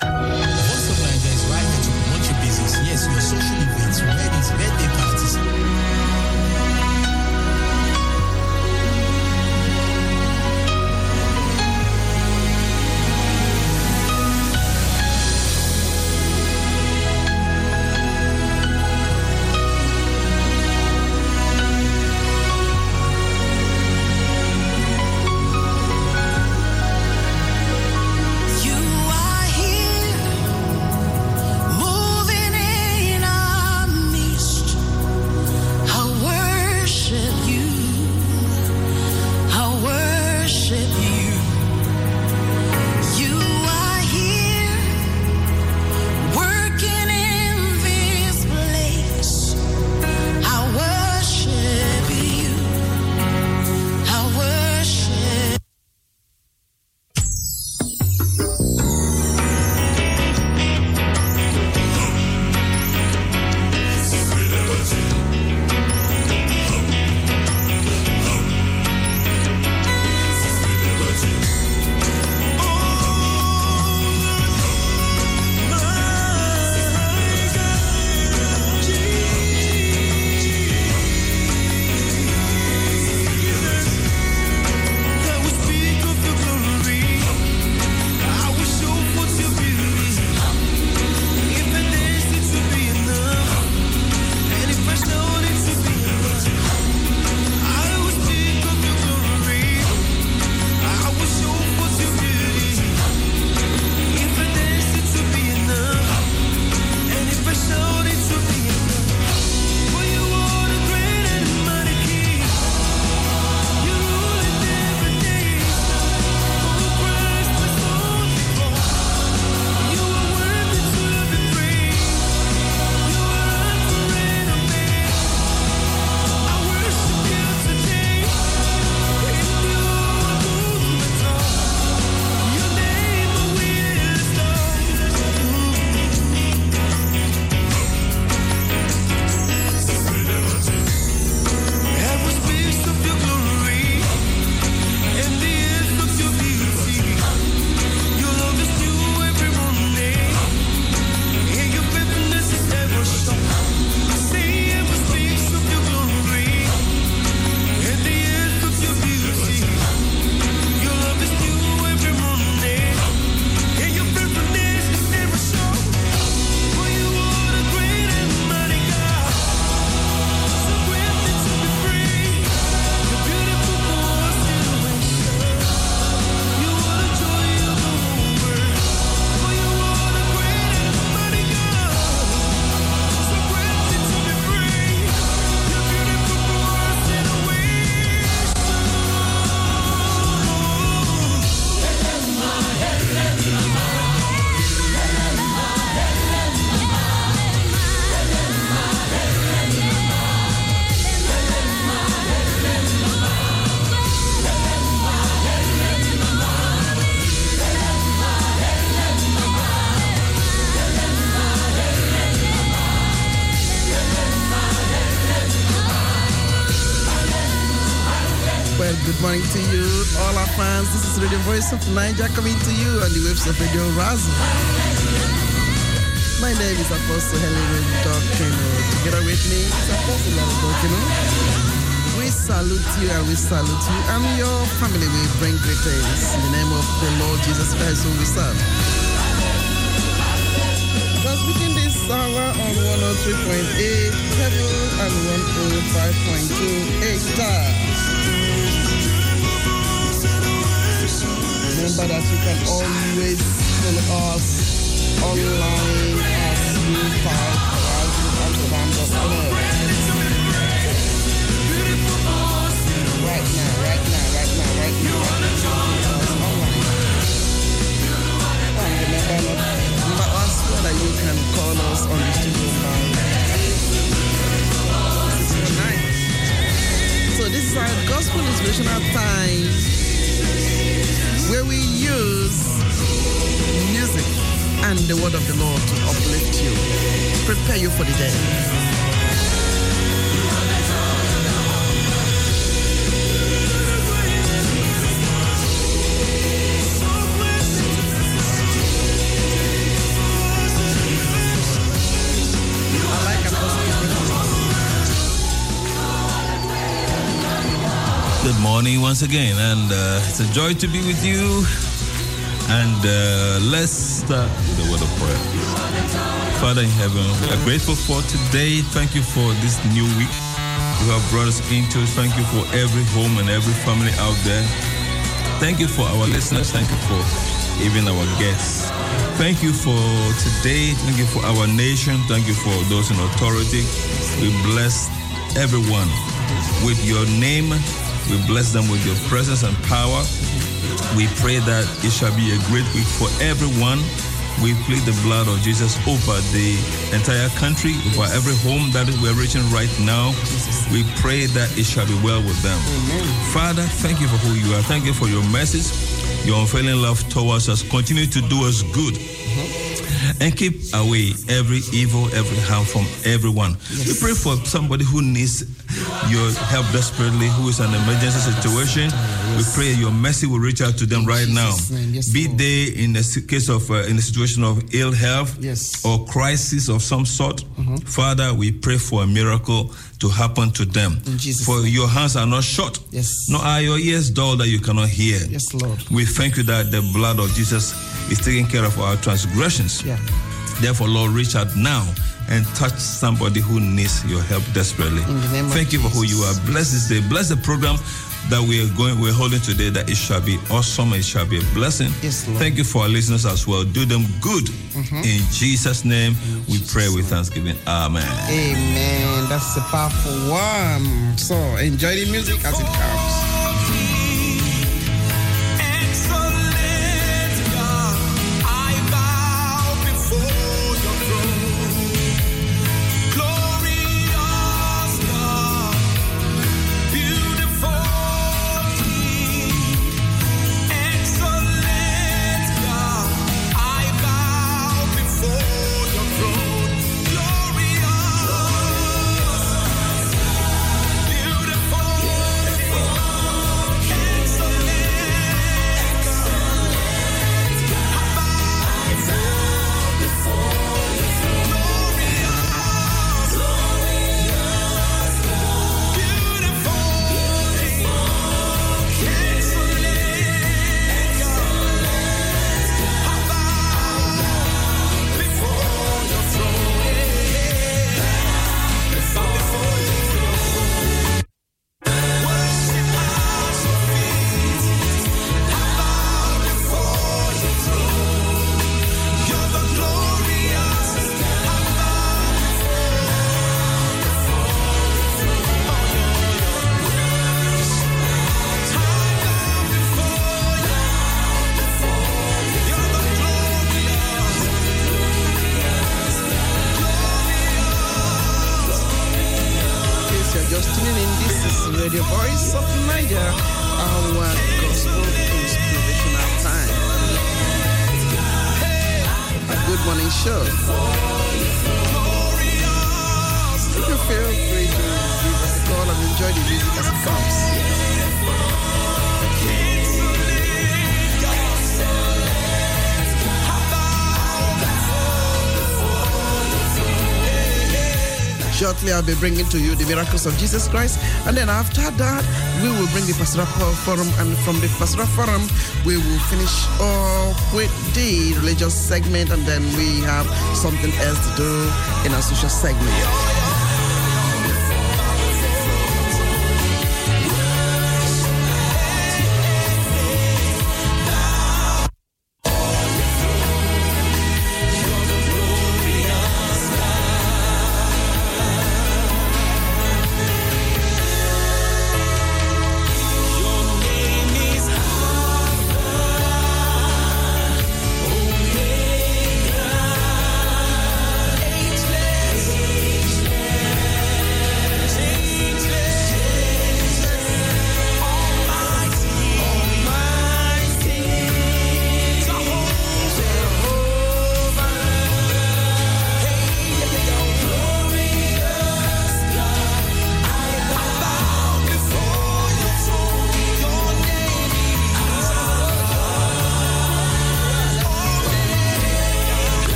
Voice of Naija is right here to promote your business. Yes, your social events, weddings, birthday parties. Well, good morning to you, all our fans. This is Radio Voice of Naija coming to you on the waves of Radio Brazil. My name is Apostle Helen Ruudokeno. Together with me is Apostle Larry Dokeno. We salute you and we salute you and your family. We bring greetings in the name of the Lord Jesus Christ whom we serve. Transmitting this hour on one oh three point eight, Heaven and one oh five point two, Star. Remember that you can always follow us online at new five thousand amsterdam dot org. Right now, right now, right now, right now. Online. And remember, remember us that you can call us on the studio line. Tonight. So this is our gospel inspirational time, where we use music and the word of the Lord to uplift you, prepare you for the day. I like Apostle. Good morning once again, and uh, it's a joy to be with you. And uh, let's start with a word of prayer. Father in heaven, we are grateful for today. Thank you for this new week you have brought us into. Thank you for every home and every family out there. Thank you for our listeners. Thank you for even our guests. Thank you for today. Thank you for our nation. Thank you for those in authority. We bless everyone with your name. We bless them with your presence and power. We pray that it shall be a great week for everyone. We plead the blood of Jesus over the entire country, over every home that we're reaching right now. We pray that it shall be well with them. Amen. Father, thank you for who you are. Thank you for your message, your unfailing love towards us. Continue to do us good. And keep away every evil, every harm from everyone. Yes. We pray for somebody who needs your help desperately, who is in an emergency situation. We pray your mercy will reach out to them right now. Yes, be they in the case of uh, in a situation of ill health, yes, or crisis of some sort. Mm-hmm. Father, we pray for a miracle to happen to them. For name. Your hands are not short, yes, nor are your ears dull that you cannot hear. Yes, Lord. We thank you that the blood of Jesus is taking care of our transgressions. Yeah. Therefore, Lord, reach out now and touch somebody who needs your help desperately. In the name of Thank you Jesus. For who you are. Bless this day. Bless the program that we are going, we're holding today, that it shall be awesome. It shall be a blessing. Yes, Lord. Thank you for our listeners as well. Do them good. Mm-hmm. In Jesus' name, In we Jesus pray name. With thanksgiving. Amen. Amen. That's a powerful one. So enjoy the music as it comes. Feel free to give us a call and enjoy the music as it comes. shortly I'll be bringing to you the miracles of Jesus Christ. And then after that, we will bring the Pastoral Forum. And from the Pastoral Forum, we will finish up with the religious segment. And then we have something else to do in our social segment.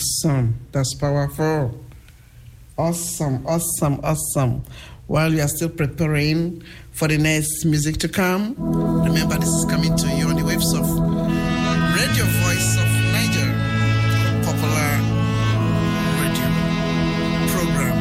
Awesome. That's powerful. Awesome, awesome, awesome. While you are still preparing for the next music to come, remember this is coming to you on the waves of Radio Voice of Nigeria, popular radio program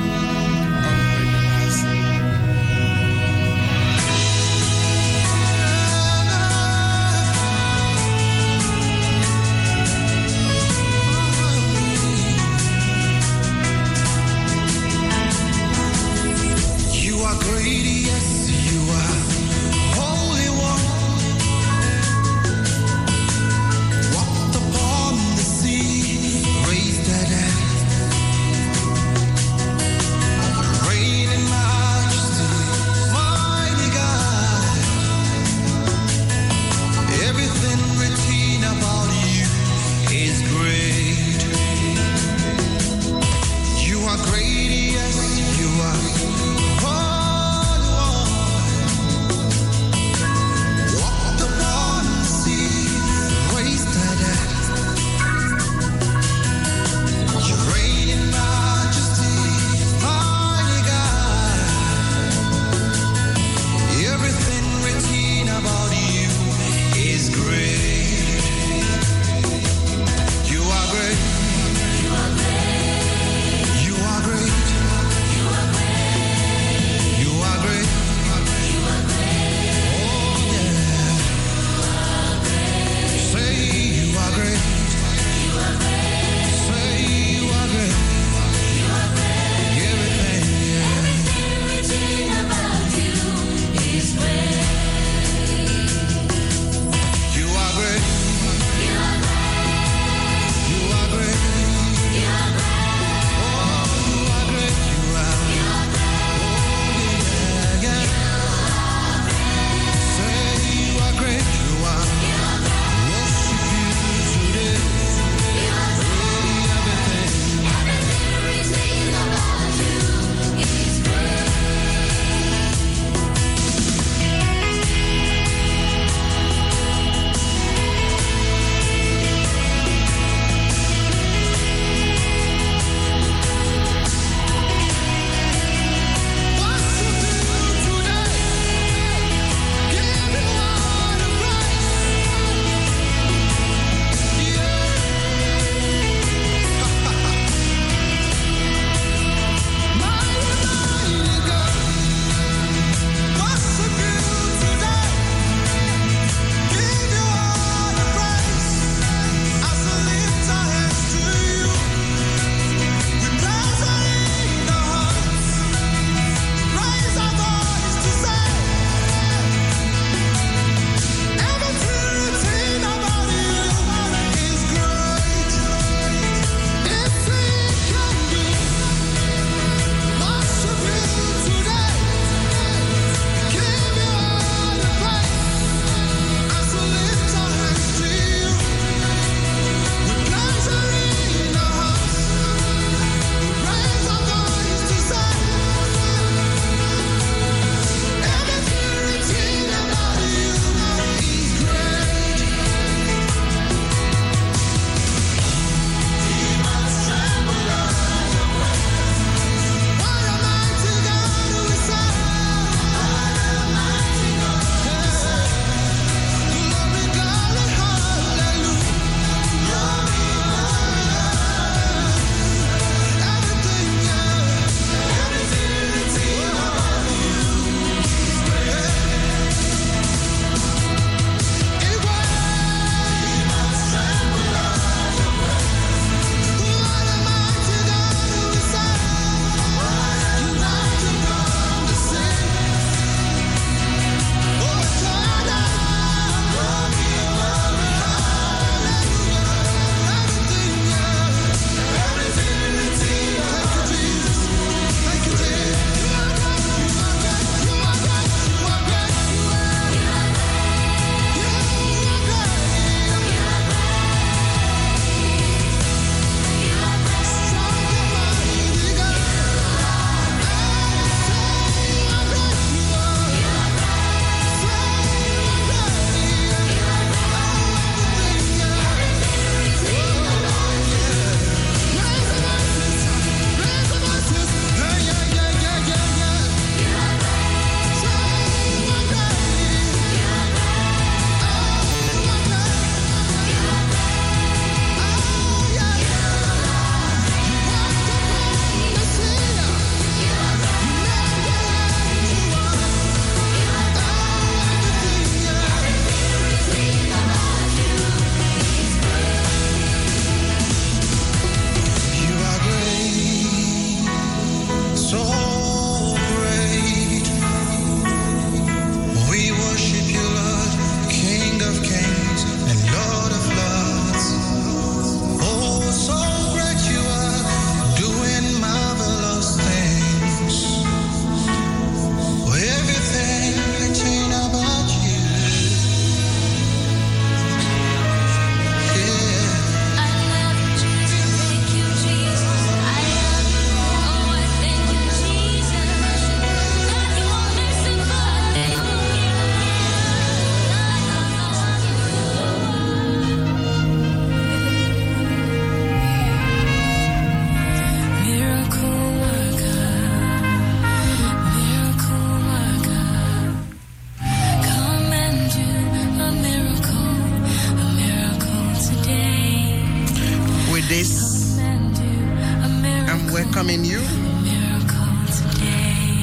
welcoming you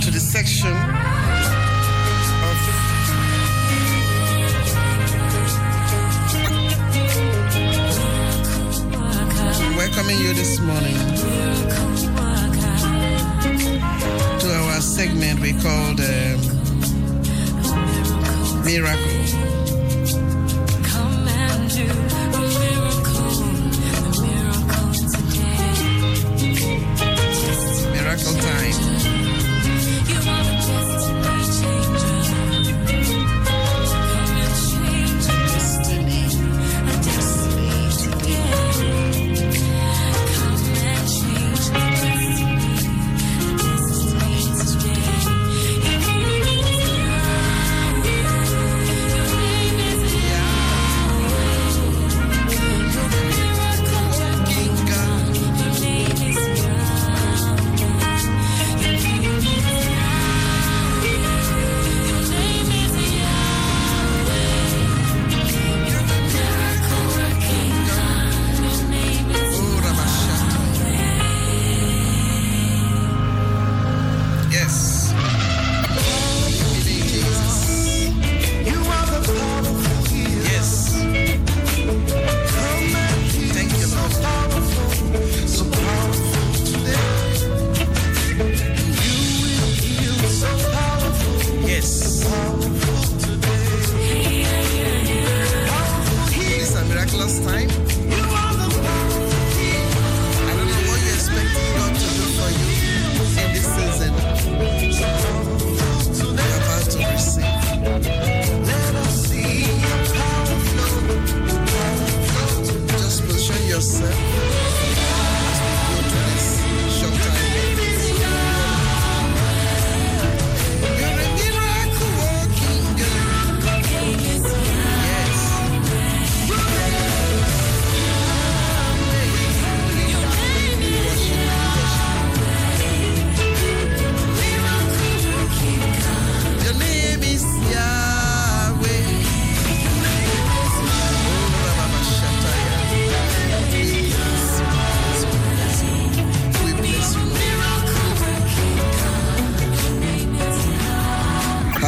to the section of welcoming you this morning to our segment we called um, Miracle.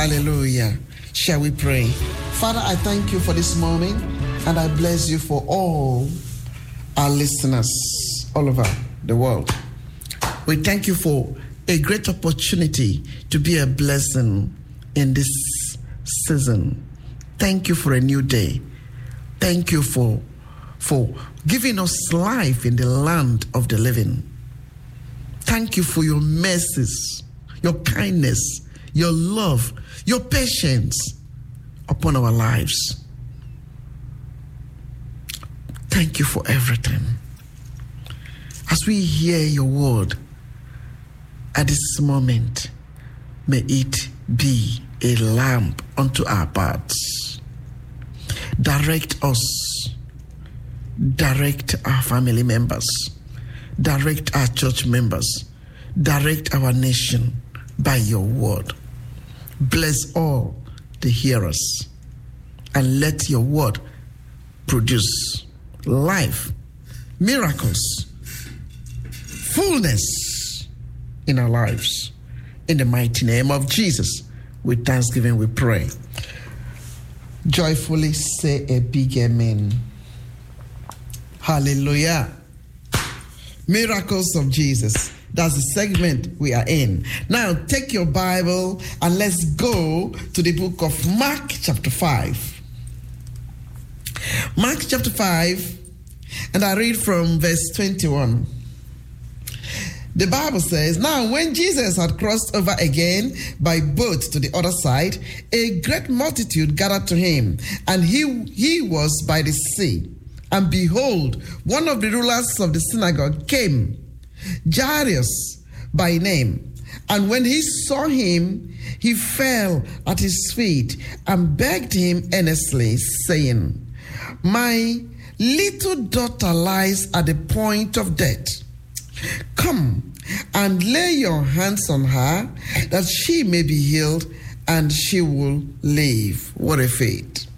Hallelujah. Shall we pray? Father, I thank you for this morning, and I bless you for all our listeners all over the world. We thank you for a great opportunity to be a blessing in this season. Thank you for a new day. Thank you for, for giving us life in the land of the living. Thank you for your mercies, your kindness, your love, your patience upon our lives. Thank you for everything. As we hear your word at this moment, may it be a lamp unto our paths. Direct us, direct our family members, direct our church members, direct our nation by your word. Bless all the hearers, and let your word produce life, miracles, fullness in our lives. In the mighty name of Jesus, with thanksgiving we pray. Joyfully say a big amen. Hallelujah. Miracles of Jesus. That's the segment we are in. Now, take your Bible and let's go to the book of Mark chapter five. Mark chapter five, and I read from verse twenty-one. The Bible says, "Now when Jesus had crossed over again by boat to the other side, a great multitude gathered to him, and he, he was by the sea. And behold, one of the rulers of the synagogue came, Jairus by name, and when he saw him, he fell at his feet and begged him earnestly, saying, 'My little daughter lies at the point of death. Come and lay your hands on her, that she may be healed, and she will live.'" What a fate.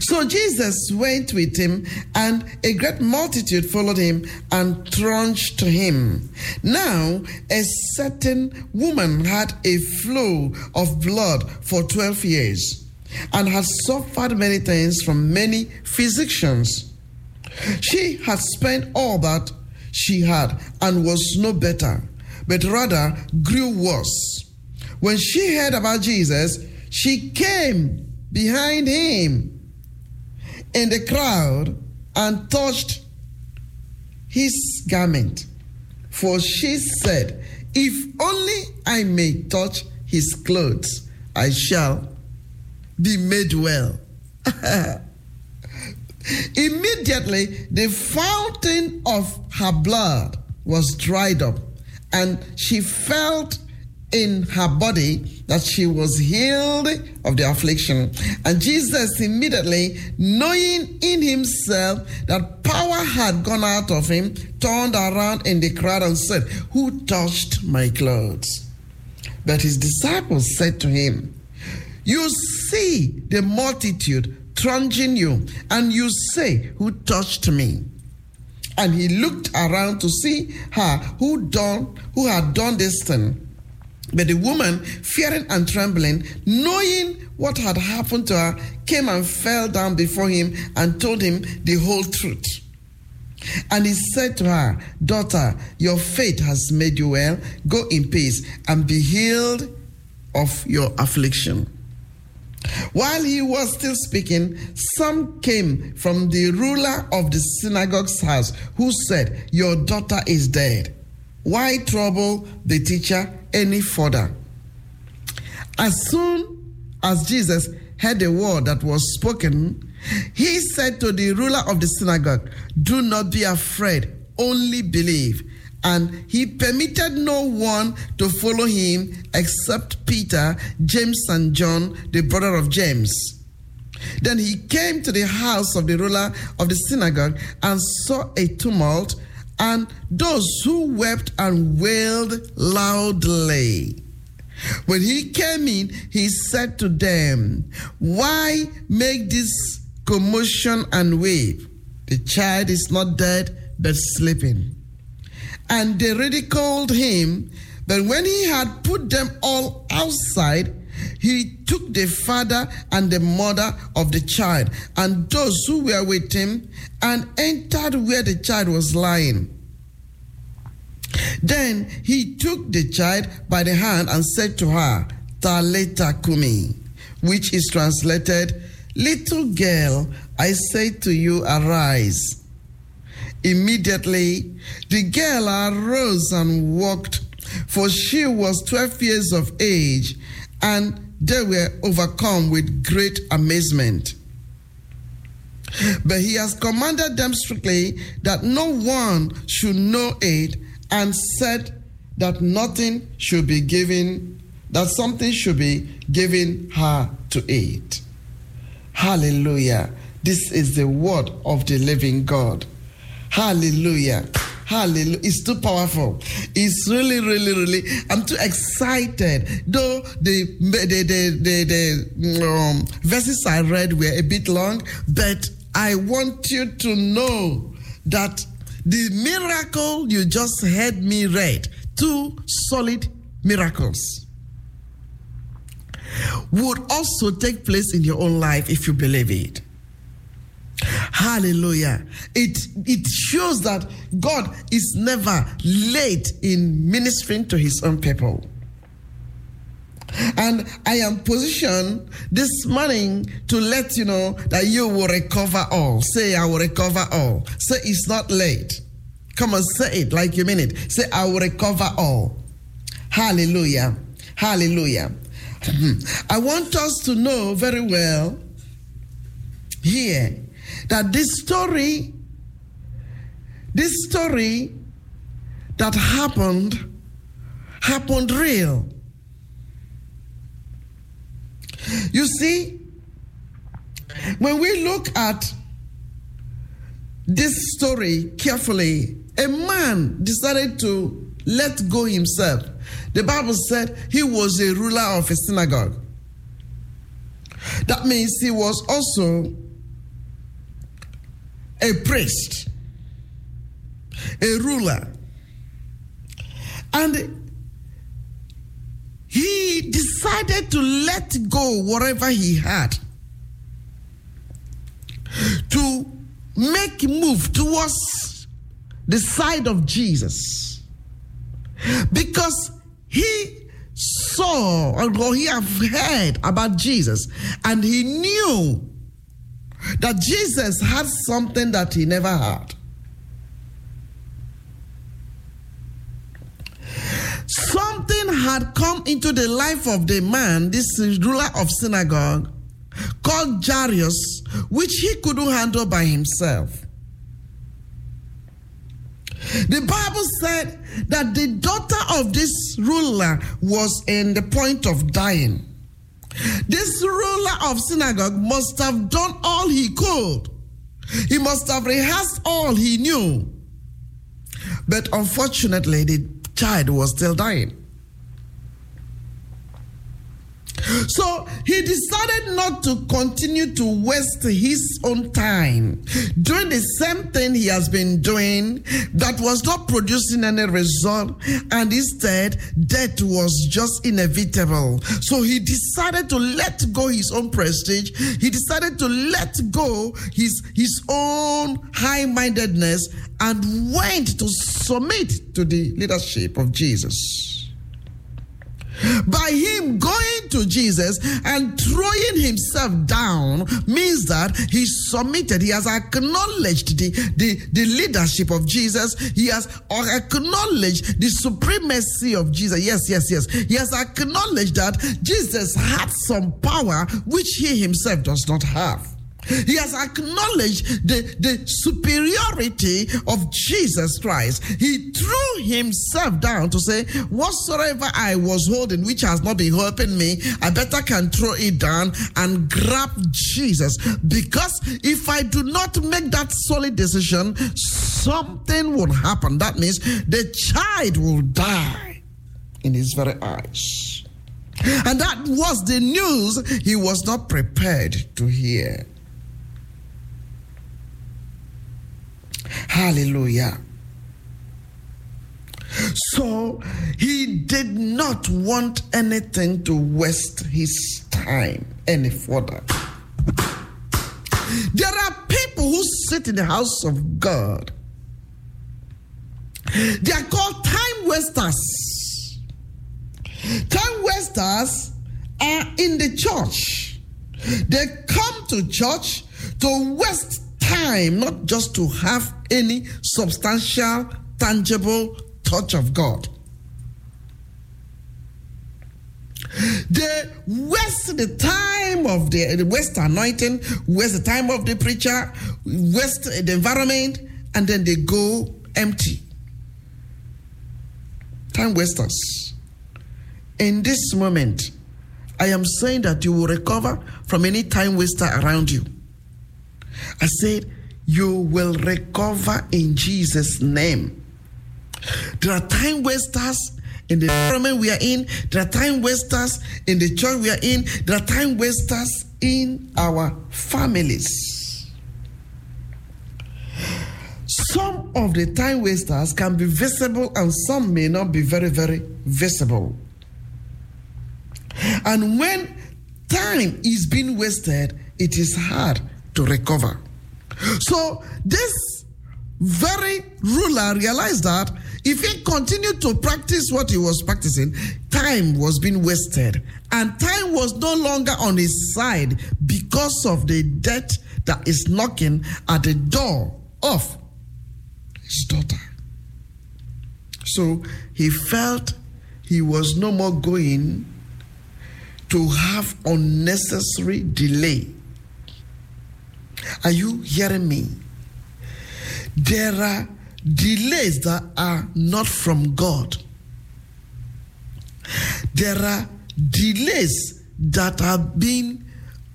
So Jesus went with him, and a great multitude followed him and thronged him. Now, a certain woman had a flow of blood for twelve years and had suffered many things from many physicians. She had spent all that she had and was no better, but rather grew worse. When she heard about Jesus, she came behind him in the crowd and touched his garment. For she said, "If only I may touch his clothes, I shall be made well." Immediately, the fountain of her blood was dried up, and she felt in her body that she was healed of the affliction. And Jesus immediately, knowing in himself that power had gone out of him, turned around in the crowd and said, "Who touched my clothes?" But his disciples said to him, "You see the multitude thronging you, and you say, 'Who touched me?'" And he looked around to see her who done who had done this thing. But the woman, fearing and trembling, knowing what had happened to her, came and fell down before him and told him the whole truth. And he said to her, "Daughter, your faith has made you well. Go in peace and be healed of your affliction." While he was still speaking, some came from the ruler of the synagogue's house, who said, "Your daughter is dead. Why trouble the teacher any further?" As soon as Jesus heard the word that was spoken, he said to the ruler of the synagogue, "Do not be afraid, only believe." And he permitted no one to follow him except Peter, James, and John, the brother of James. Then he came to the house of the ruler of the synagogue and saw a tumult, and those who wept and wailed loudly. When he came in, he said to them, "Why make this commotion and weep? The child is not dead, but sleeping." And they ridiculed him. But when he had put them all outside, he took the father and the mother of the child and those who were with him and entered where the child was lying. Then he took the child by the hand and said to her, "Talita kumi," which is translated, "Little girl, I say to you, arise." Immediately, the girl arose and walked, for she was twelve years of age, and they were overcome with great amazement. But he has commanded them strictly that no one should know it, and said that nothing should be given, that something should be given her to eat. Hallelujah. This is the word of the living God. Hallelujah. Hallelujah. It's too powerful. It's really, really, really, I'm too excited. Though the the the, the, the um, verses I read were a bit long, but I want you to know that the miracle you just heard me read, two solid miracles, would also take place in your own life if you believe it. Hallelujah. It it shows that God is never late in ministering to his own people. And I am positioned this morning to let you know that you will recover all. Say, "I will recover all." Say, "It's not late." Come on, say it like you mean it. Say, "I will recover all." Hallelujah. Hallelujah. I want us to know very well here that this story, this story that happened, happened real. You see, when we look at this story carefully, a man decided to let go himself. The Bible said he was a ruler of a synagogue. That means he was also a priest, a ruler, and he decided to let go whatever he had to make move towards the side of Jesus, because he saw or he have heard about Jesus, and he knew that Jesus had something that he never had. Something had come into the life of the man, this ruler of synagogue, called Jairus, which he couldn't handle by himself. The Bible said that the daughter of this ruler was in the point of dying. This ruler of synagogue must have done all he could. He must have rehearsed all he knew. But unfortunately, the child was still dying. So he decided not to continue to waste his own time doing the same thing he has been doing that was not producing any result, and instead death was just inevitable. So he decided to let go his own prestige. He decided to let go his, his own high-mindedness and went to submit to the leadership of Jesus. By him going to Jesus and throwing himself down means that he submitted. He has acknowledged the, the, the leadership of Jesus. He has acknowledged the supremacy of Jesus. Yes, yes, yes. He has acknowledged that Jesus had some power which he himself does not have. He has acknowledged the, the superiority of Jesus Christ. He threw himself down to say, whatsoever I was holding, which has not been helping me, I better can throw it down and grab Jesus. Because if I do not make that solid decision, something will happen. That means the child will die in his very eyes. And that was the news he was not prepared to hear. Hallelujah. So he did not want anything to waste his time any further. There are people who sit in the house of God. They are called time wasters. Time wasters are in the church. They come to church to waste time, not just to have any substantial, tangible touch of God. They waste the time of the waste anointing, waste the time of the preacher, waste the environment, and then they go empty. Time wasters. In this moment, I am saying that you will recover from any time waster around you. I said, you will recover in Jesus' name. There are time wasters in the environment we are in. There are time wasters in the church we are in. There are time wasters in our families. Some of the time wasters can be visible and some may not be very, very visible. And when time is being wasted, it is hard to recover. So this very ruler realized that if he continued to practice what he was practicing, time was being wasted, and time was no longer on his side because of the death that is knocking at the door of his daughter. So he felt he was no more going to have unnecessary delay. Are you hearing me? There are delays that are not from God. There are delays that are being,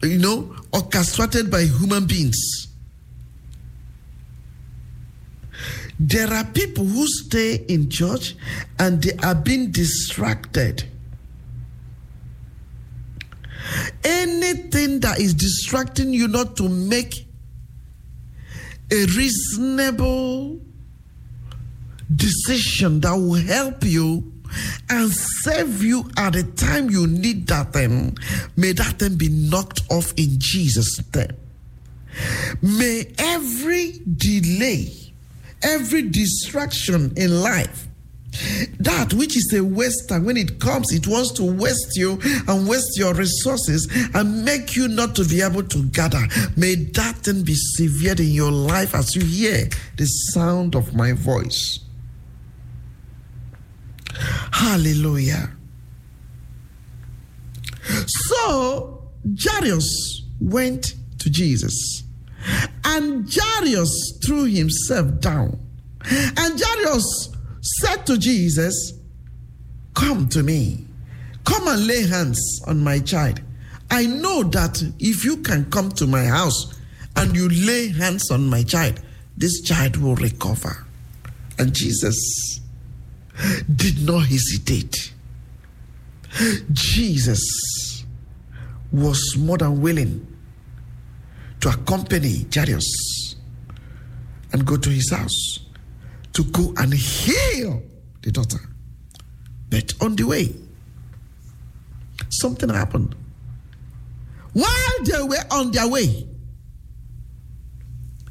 you know, orchestrated by human beings. There are people who stay in church and they are being distracted. Anything that is distracting you not to make a reasonable decision that will help you and save you at the time you need that thing. May that thing be knocked off in Jesus' name. May every delay, every distraction in life, that which is a waste time, when it comes, it wants to waste you and waste your resources and make you not to be able to gather. May that thing be severed in your life as you hear the sound of my voice. Hallelujah. So Jairus went to Jesus, and Jairus threw himself down, and Jairus said to Jesus, "Come to me. Come and lay hands on my child. I know that if you can come to my house and you lay hands on my child, this child will recover." And Jesus did not hesitate. Jesus was more than willing to accompany Jairus and go to his house to go and heal the daughter. But on the way, something happened. While they were on their way,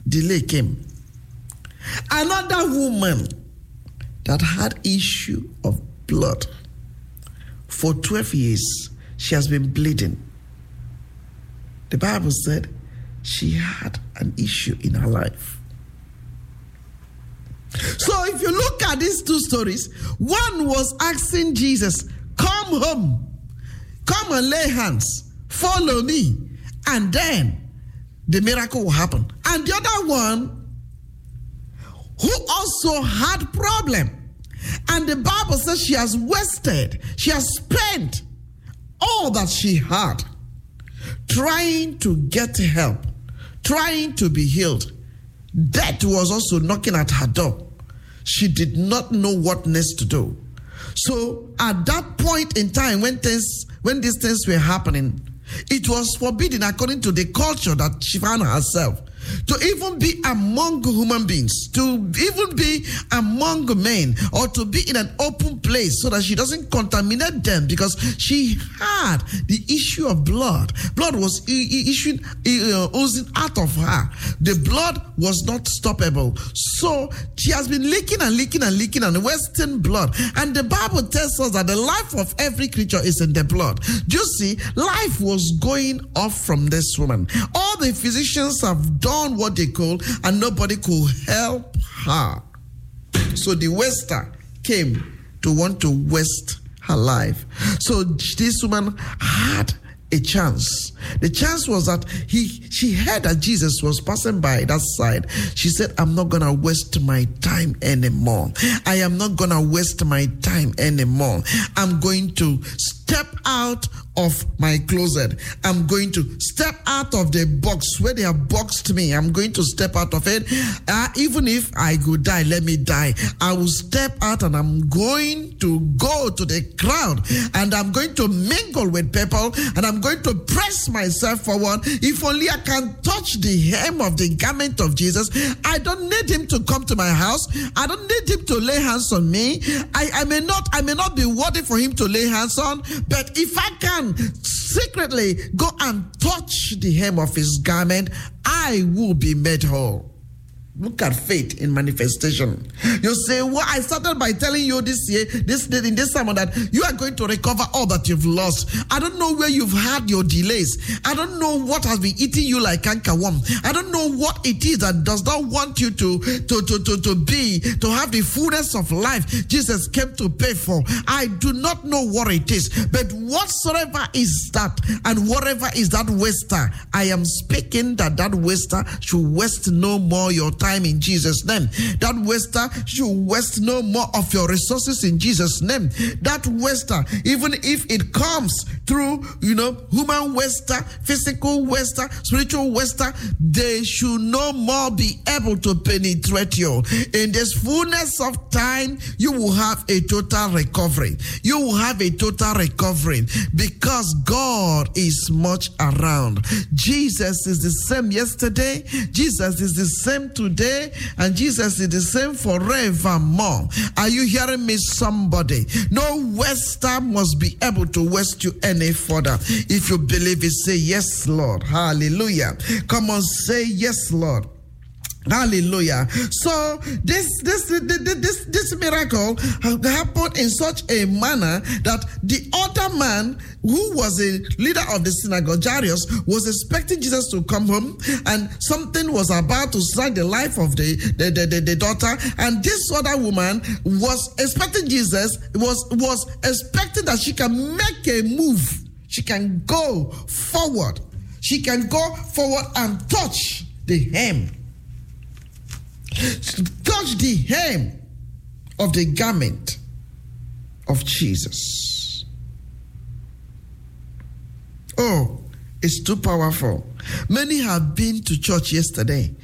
delay came. Another woman that had issue of blood. For twelve years, she has been bleeding. The Bible said she had an issue in her life. So if you look at these two stories, one was asking Jesus, "Come home, come and lay hands, follow me," and then the miracle will happen. And the other one, who also had problem, and the Bible says she has wasted, she has spent all that she had trying to get help, trying to be healed. Death was also knocking at her door. She did not know what next to do. So at that point in time, when things, when these things were happening, it was forbidden according to the culture that she found herself to even be among human beings, to even be among men, or to be in an open place so that she doesn't contaminate them, because she had the issue of blood. Blood was issued, oozing out of her. The blood was not stoppable. So she has been leaking and leaking and leaking and wasting blood. And the Bible tells us that the life of every creature is in the blood. Do you see? Life was going off from this woman. All the physicians have done what they call, and nobody could help her. So the waster came to want to waste her life. So this woman had a chance. The chance was that he, she heard that Jesus was passing by that side. She said, "I'm not going to waste my time anymore. I am not going to waste my time anymore. I'm going to step out of my closet. I'm going to step out of the box where they have boxed me. I'm going to step out of it. Uh, even if I go die, let me die. I will step out, and I'm going to go to the crowd, and I'm going to mingle with people, and I'm going to press myself forward. If only I can touch the hem of the garment of Jesus. I don't need him to come to my house. I don't need him to lay hands on me. I, I may not, I may not be worthy for him to lay hands on, but if I can secretly go and touch the hem of his garment, I will be made whole." Look at faith in manifestation. You say, "Well, I started by telling you this year, this day, in this summer, that you are going to recover all that you've lost. I don't know where you've had your delays. I don't know what has been eating you like cankerworm. I don't know what it is that does not want you to, to, to, to, to be, to have the fullness of life Jesus came to pay for. I do not know what it is, but whatsoever is that, and whatever is that waster, I am speaking that that waster should waste no more your time. Time in Jesus' name. That waster should waste no more of your resources in Jesus' name. That waster, even if it comes through, you know, human waster, physical waster, spiritual waster, they should no more be able to penetrate you. In this fullness of time, you will have a total recovery. You will have a total recovery because God is much around. Jesus is the same yesterday. Jesus is the same today. And Jesus is the same forevermore. Are you hearing me, somebody? No waster must be able to waste you any further. If you believe it, say, yes, Lord. Hallelujah. Come on, say, yes, Lord. Hallelujah. So this this this this miracle happened in such a manner that the other man, who was a leader of the synagogue, Jairus, was expecting Jesus to come home, and something was about to strike the life of the the, the, the, the daughter. And this other woman was expecting Jesus, was was expecting that she can make a move, she can go forward, she can go forward and touch the hem. Touch the hem of the garment of Jesus. Oh, it's too powerful. Many have been to church yesterday.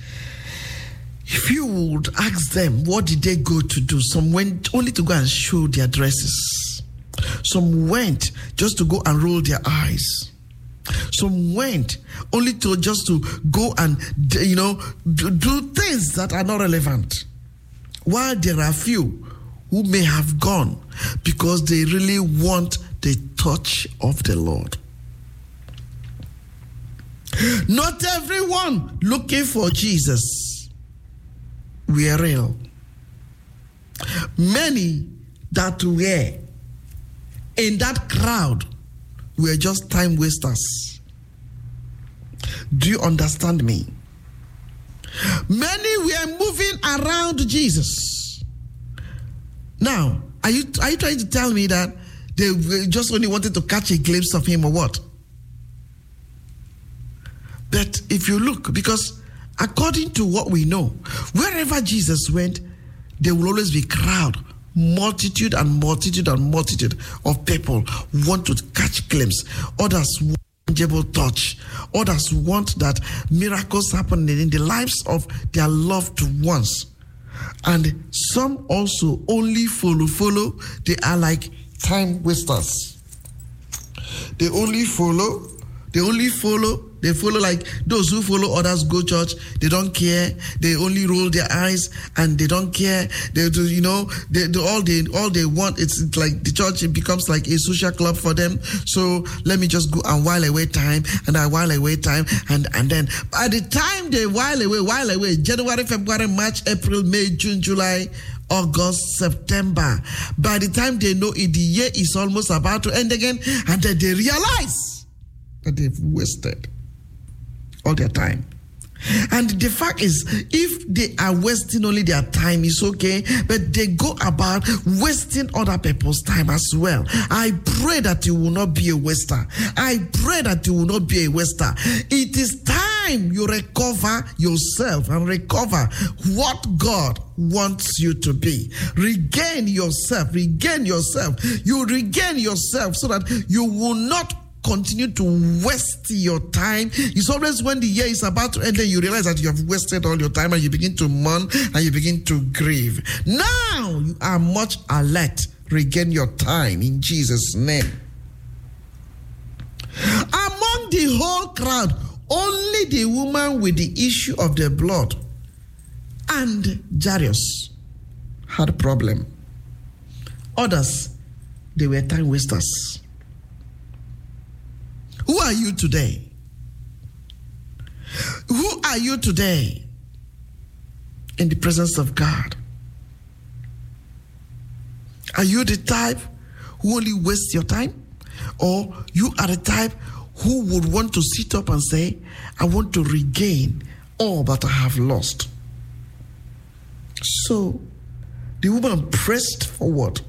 If you would ask them, what did they go to do? Some went only to go and show their dresses. Some went just to go and roll their eyes. Some went only to just to go and, you know, do things that are not relevant. While there are few who may have gone because they really want the touch of the Lord. Not everyone looking for Jesus. We are real. Many that were in that crowd we are just time wasters. Do you understand me? Many were moving around Jesus. Now, are you are you trying to tell me that they just only wanted to catch a glimpse of him or what? But if you look, because according to what we know, wherever Jesus went, there will always be crowd. Multitude and multitude and multitude of people want to catch glimpse. Others want tangible touch. Others want that miracles happen in the lives of their loved ones. And some also only follow, follow. They are like time wasters. They only follow, they only follow. They follow like those who follow others go church. They don't care. They only roll their eyes and they don't care. They do, you know, they do all they all they want. It's like the church, it becomes like a social club for them. So let me just go and while away time and I while away time and and then by the time they while away, while away, January, February, March, April, May, June, July, August, September. By the time they know it, the year is almost about to end again, and then they realize that they've wasted all their time. And the fact is, if they are wasting only their time, it's okay, but they go about wasting other people's time as well. I pray that you will not be a waster. I pray that you will not be a waster. It is time you recover yourself and recover what God wants you to be. Regain yourself, regain yourself. You regain yourself so that you will not continue to waste your time. It's always when the year is about to end and you realize that you have wasted all your time and you begin to mourn and you begin to grieve. Now you are much alert. Regain your time in Jesus' name. Among the whole crowd, only the woman with the issue of the blood and Jairus had a problem. Others, they were time wasters. Who are you today? Who are you today in the presence of God? Are you the type who only wastes your time? Or you are the type who would want to sit up and say, I want to regain all that I have lost? So the woman pressed forward.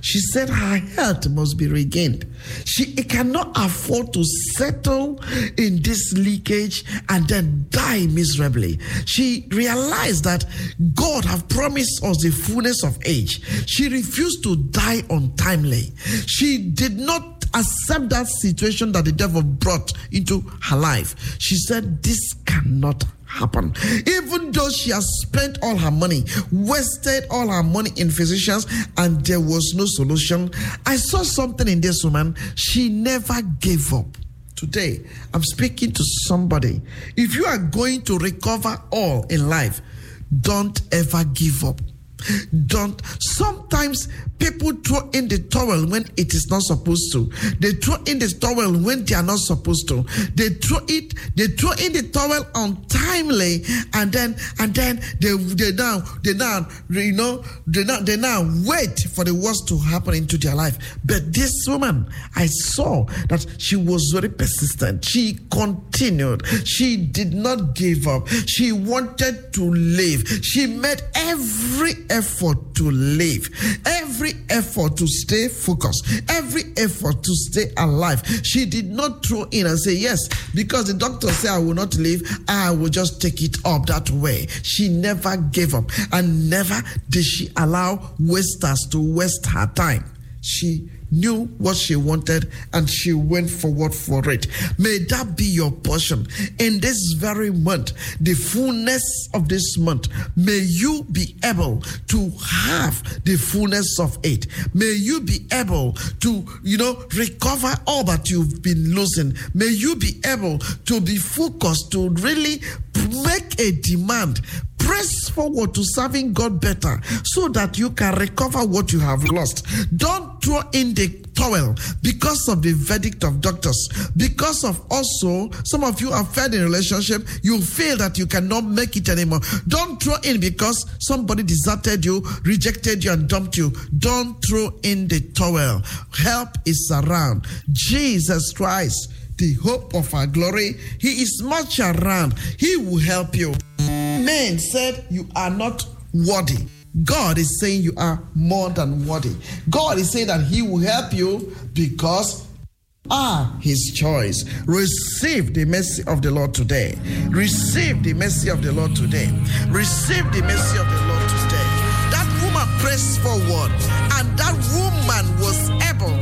She said her health must be regained. She cannot afford to settle in this leakage and then die miserably. She realized that God have promised us the fullness of age. She refused to die untimely. She did not accept that situation that the devil brought into her life. She said, this cannot happen. Even though she has spent all her money, wasted all her money in physicians, and there was no solution, I saw something in this woman. She never gave up. Today, I'm speaking to somebody. If you are going to recover all in life, don't ever give up. Don't. Sometimes people throw in the towel when it is not supposed to. They throw in the towel when they are not supposed to. They throw it. They throw in the towel untimely, and then and then they they now they now you know they now they now wait for the worst to happen into their life. But this woman, I saw that she was very persistent. She continued. She did not give up. She wanted to live. She made every effort to live, every effort to stay focused, every effort to stay alive. She did not throw in and say, yes, because the doctor said I will not live, I will just take it up that way. She never gave up, and never did she allow wasters to waste her time. She knew what she wanted, and she went forward for it. May that be your portion in this very month, the fullness of this month. May you be able to have the fullness of it. May you be able to, you know, recover all that you've been losing. May you be able to be focused to really make a demand. Press forward to serving God better so that you can recover what you have lost. Don't throw in the towel because of the verdict of doctors. Because of also, some of you are failed in relationship, you feel that you cannot make it anymore. Don't throw in because somebody deserted you, rejected you, and dumped you. Don't throw in the towel. Help is around. Jesus Christ, the hope of our glory, he is much around. He will help you. Men said you are not worthy. God is saying you are more than worthy. God is saying that he will help you because are his choice. Receive the mercy of the Lord today. Receive the mercy of the Lord today. Receive the mercy of the Lord today. That woman pressed forward, and that woman was able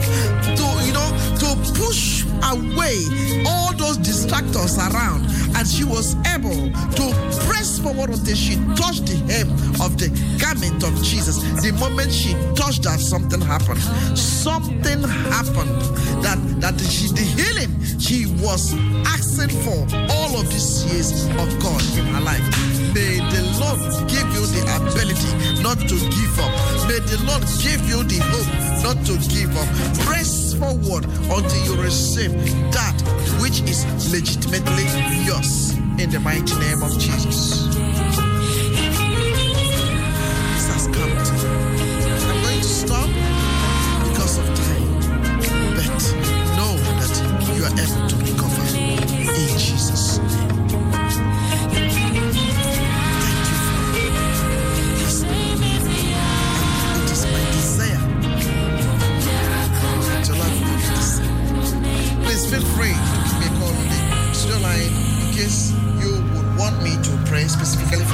to, you know, to push away all those distractors around, and she was able to press forward until she touched the hem of the garment of Jesus. The moment she touched that, something happened. Something happened that that she, the healing she was asking for all of these years of God in her life. May the Lord give you the ability not to give up. May the Lord give you the hope not to give up. Press forward until you receive that which is legitimately yours. In the mighty name of Jesus. This has come to me. I'm going to stop because of time. But know that you are able to recover in Jesus' name. Feel free to give me a call on the studio line in case you would want me to pray specifically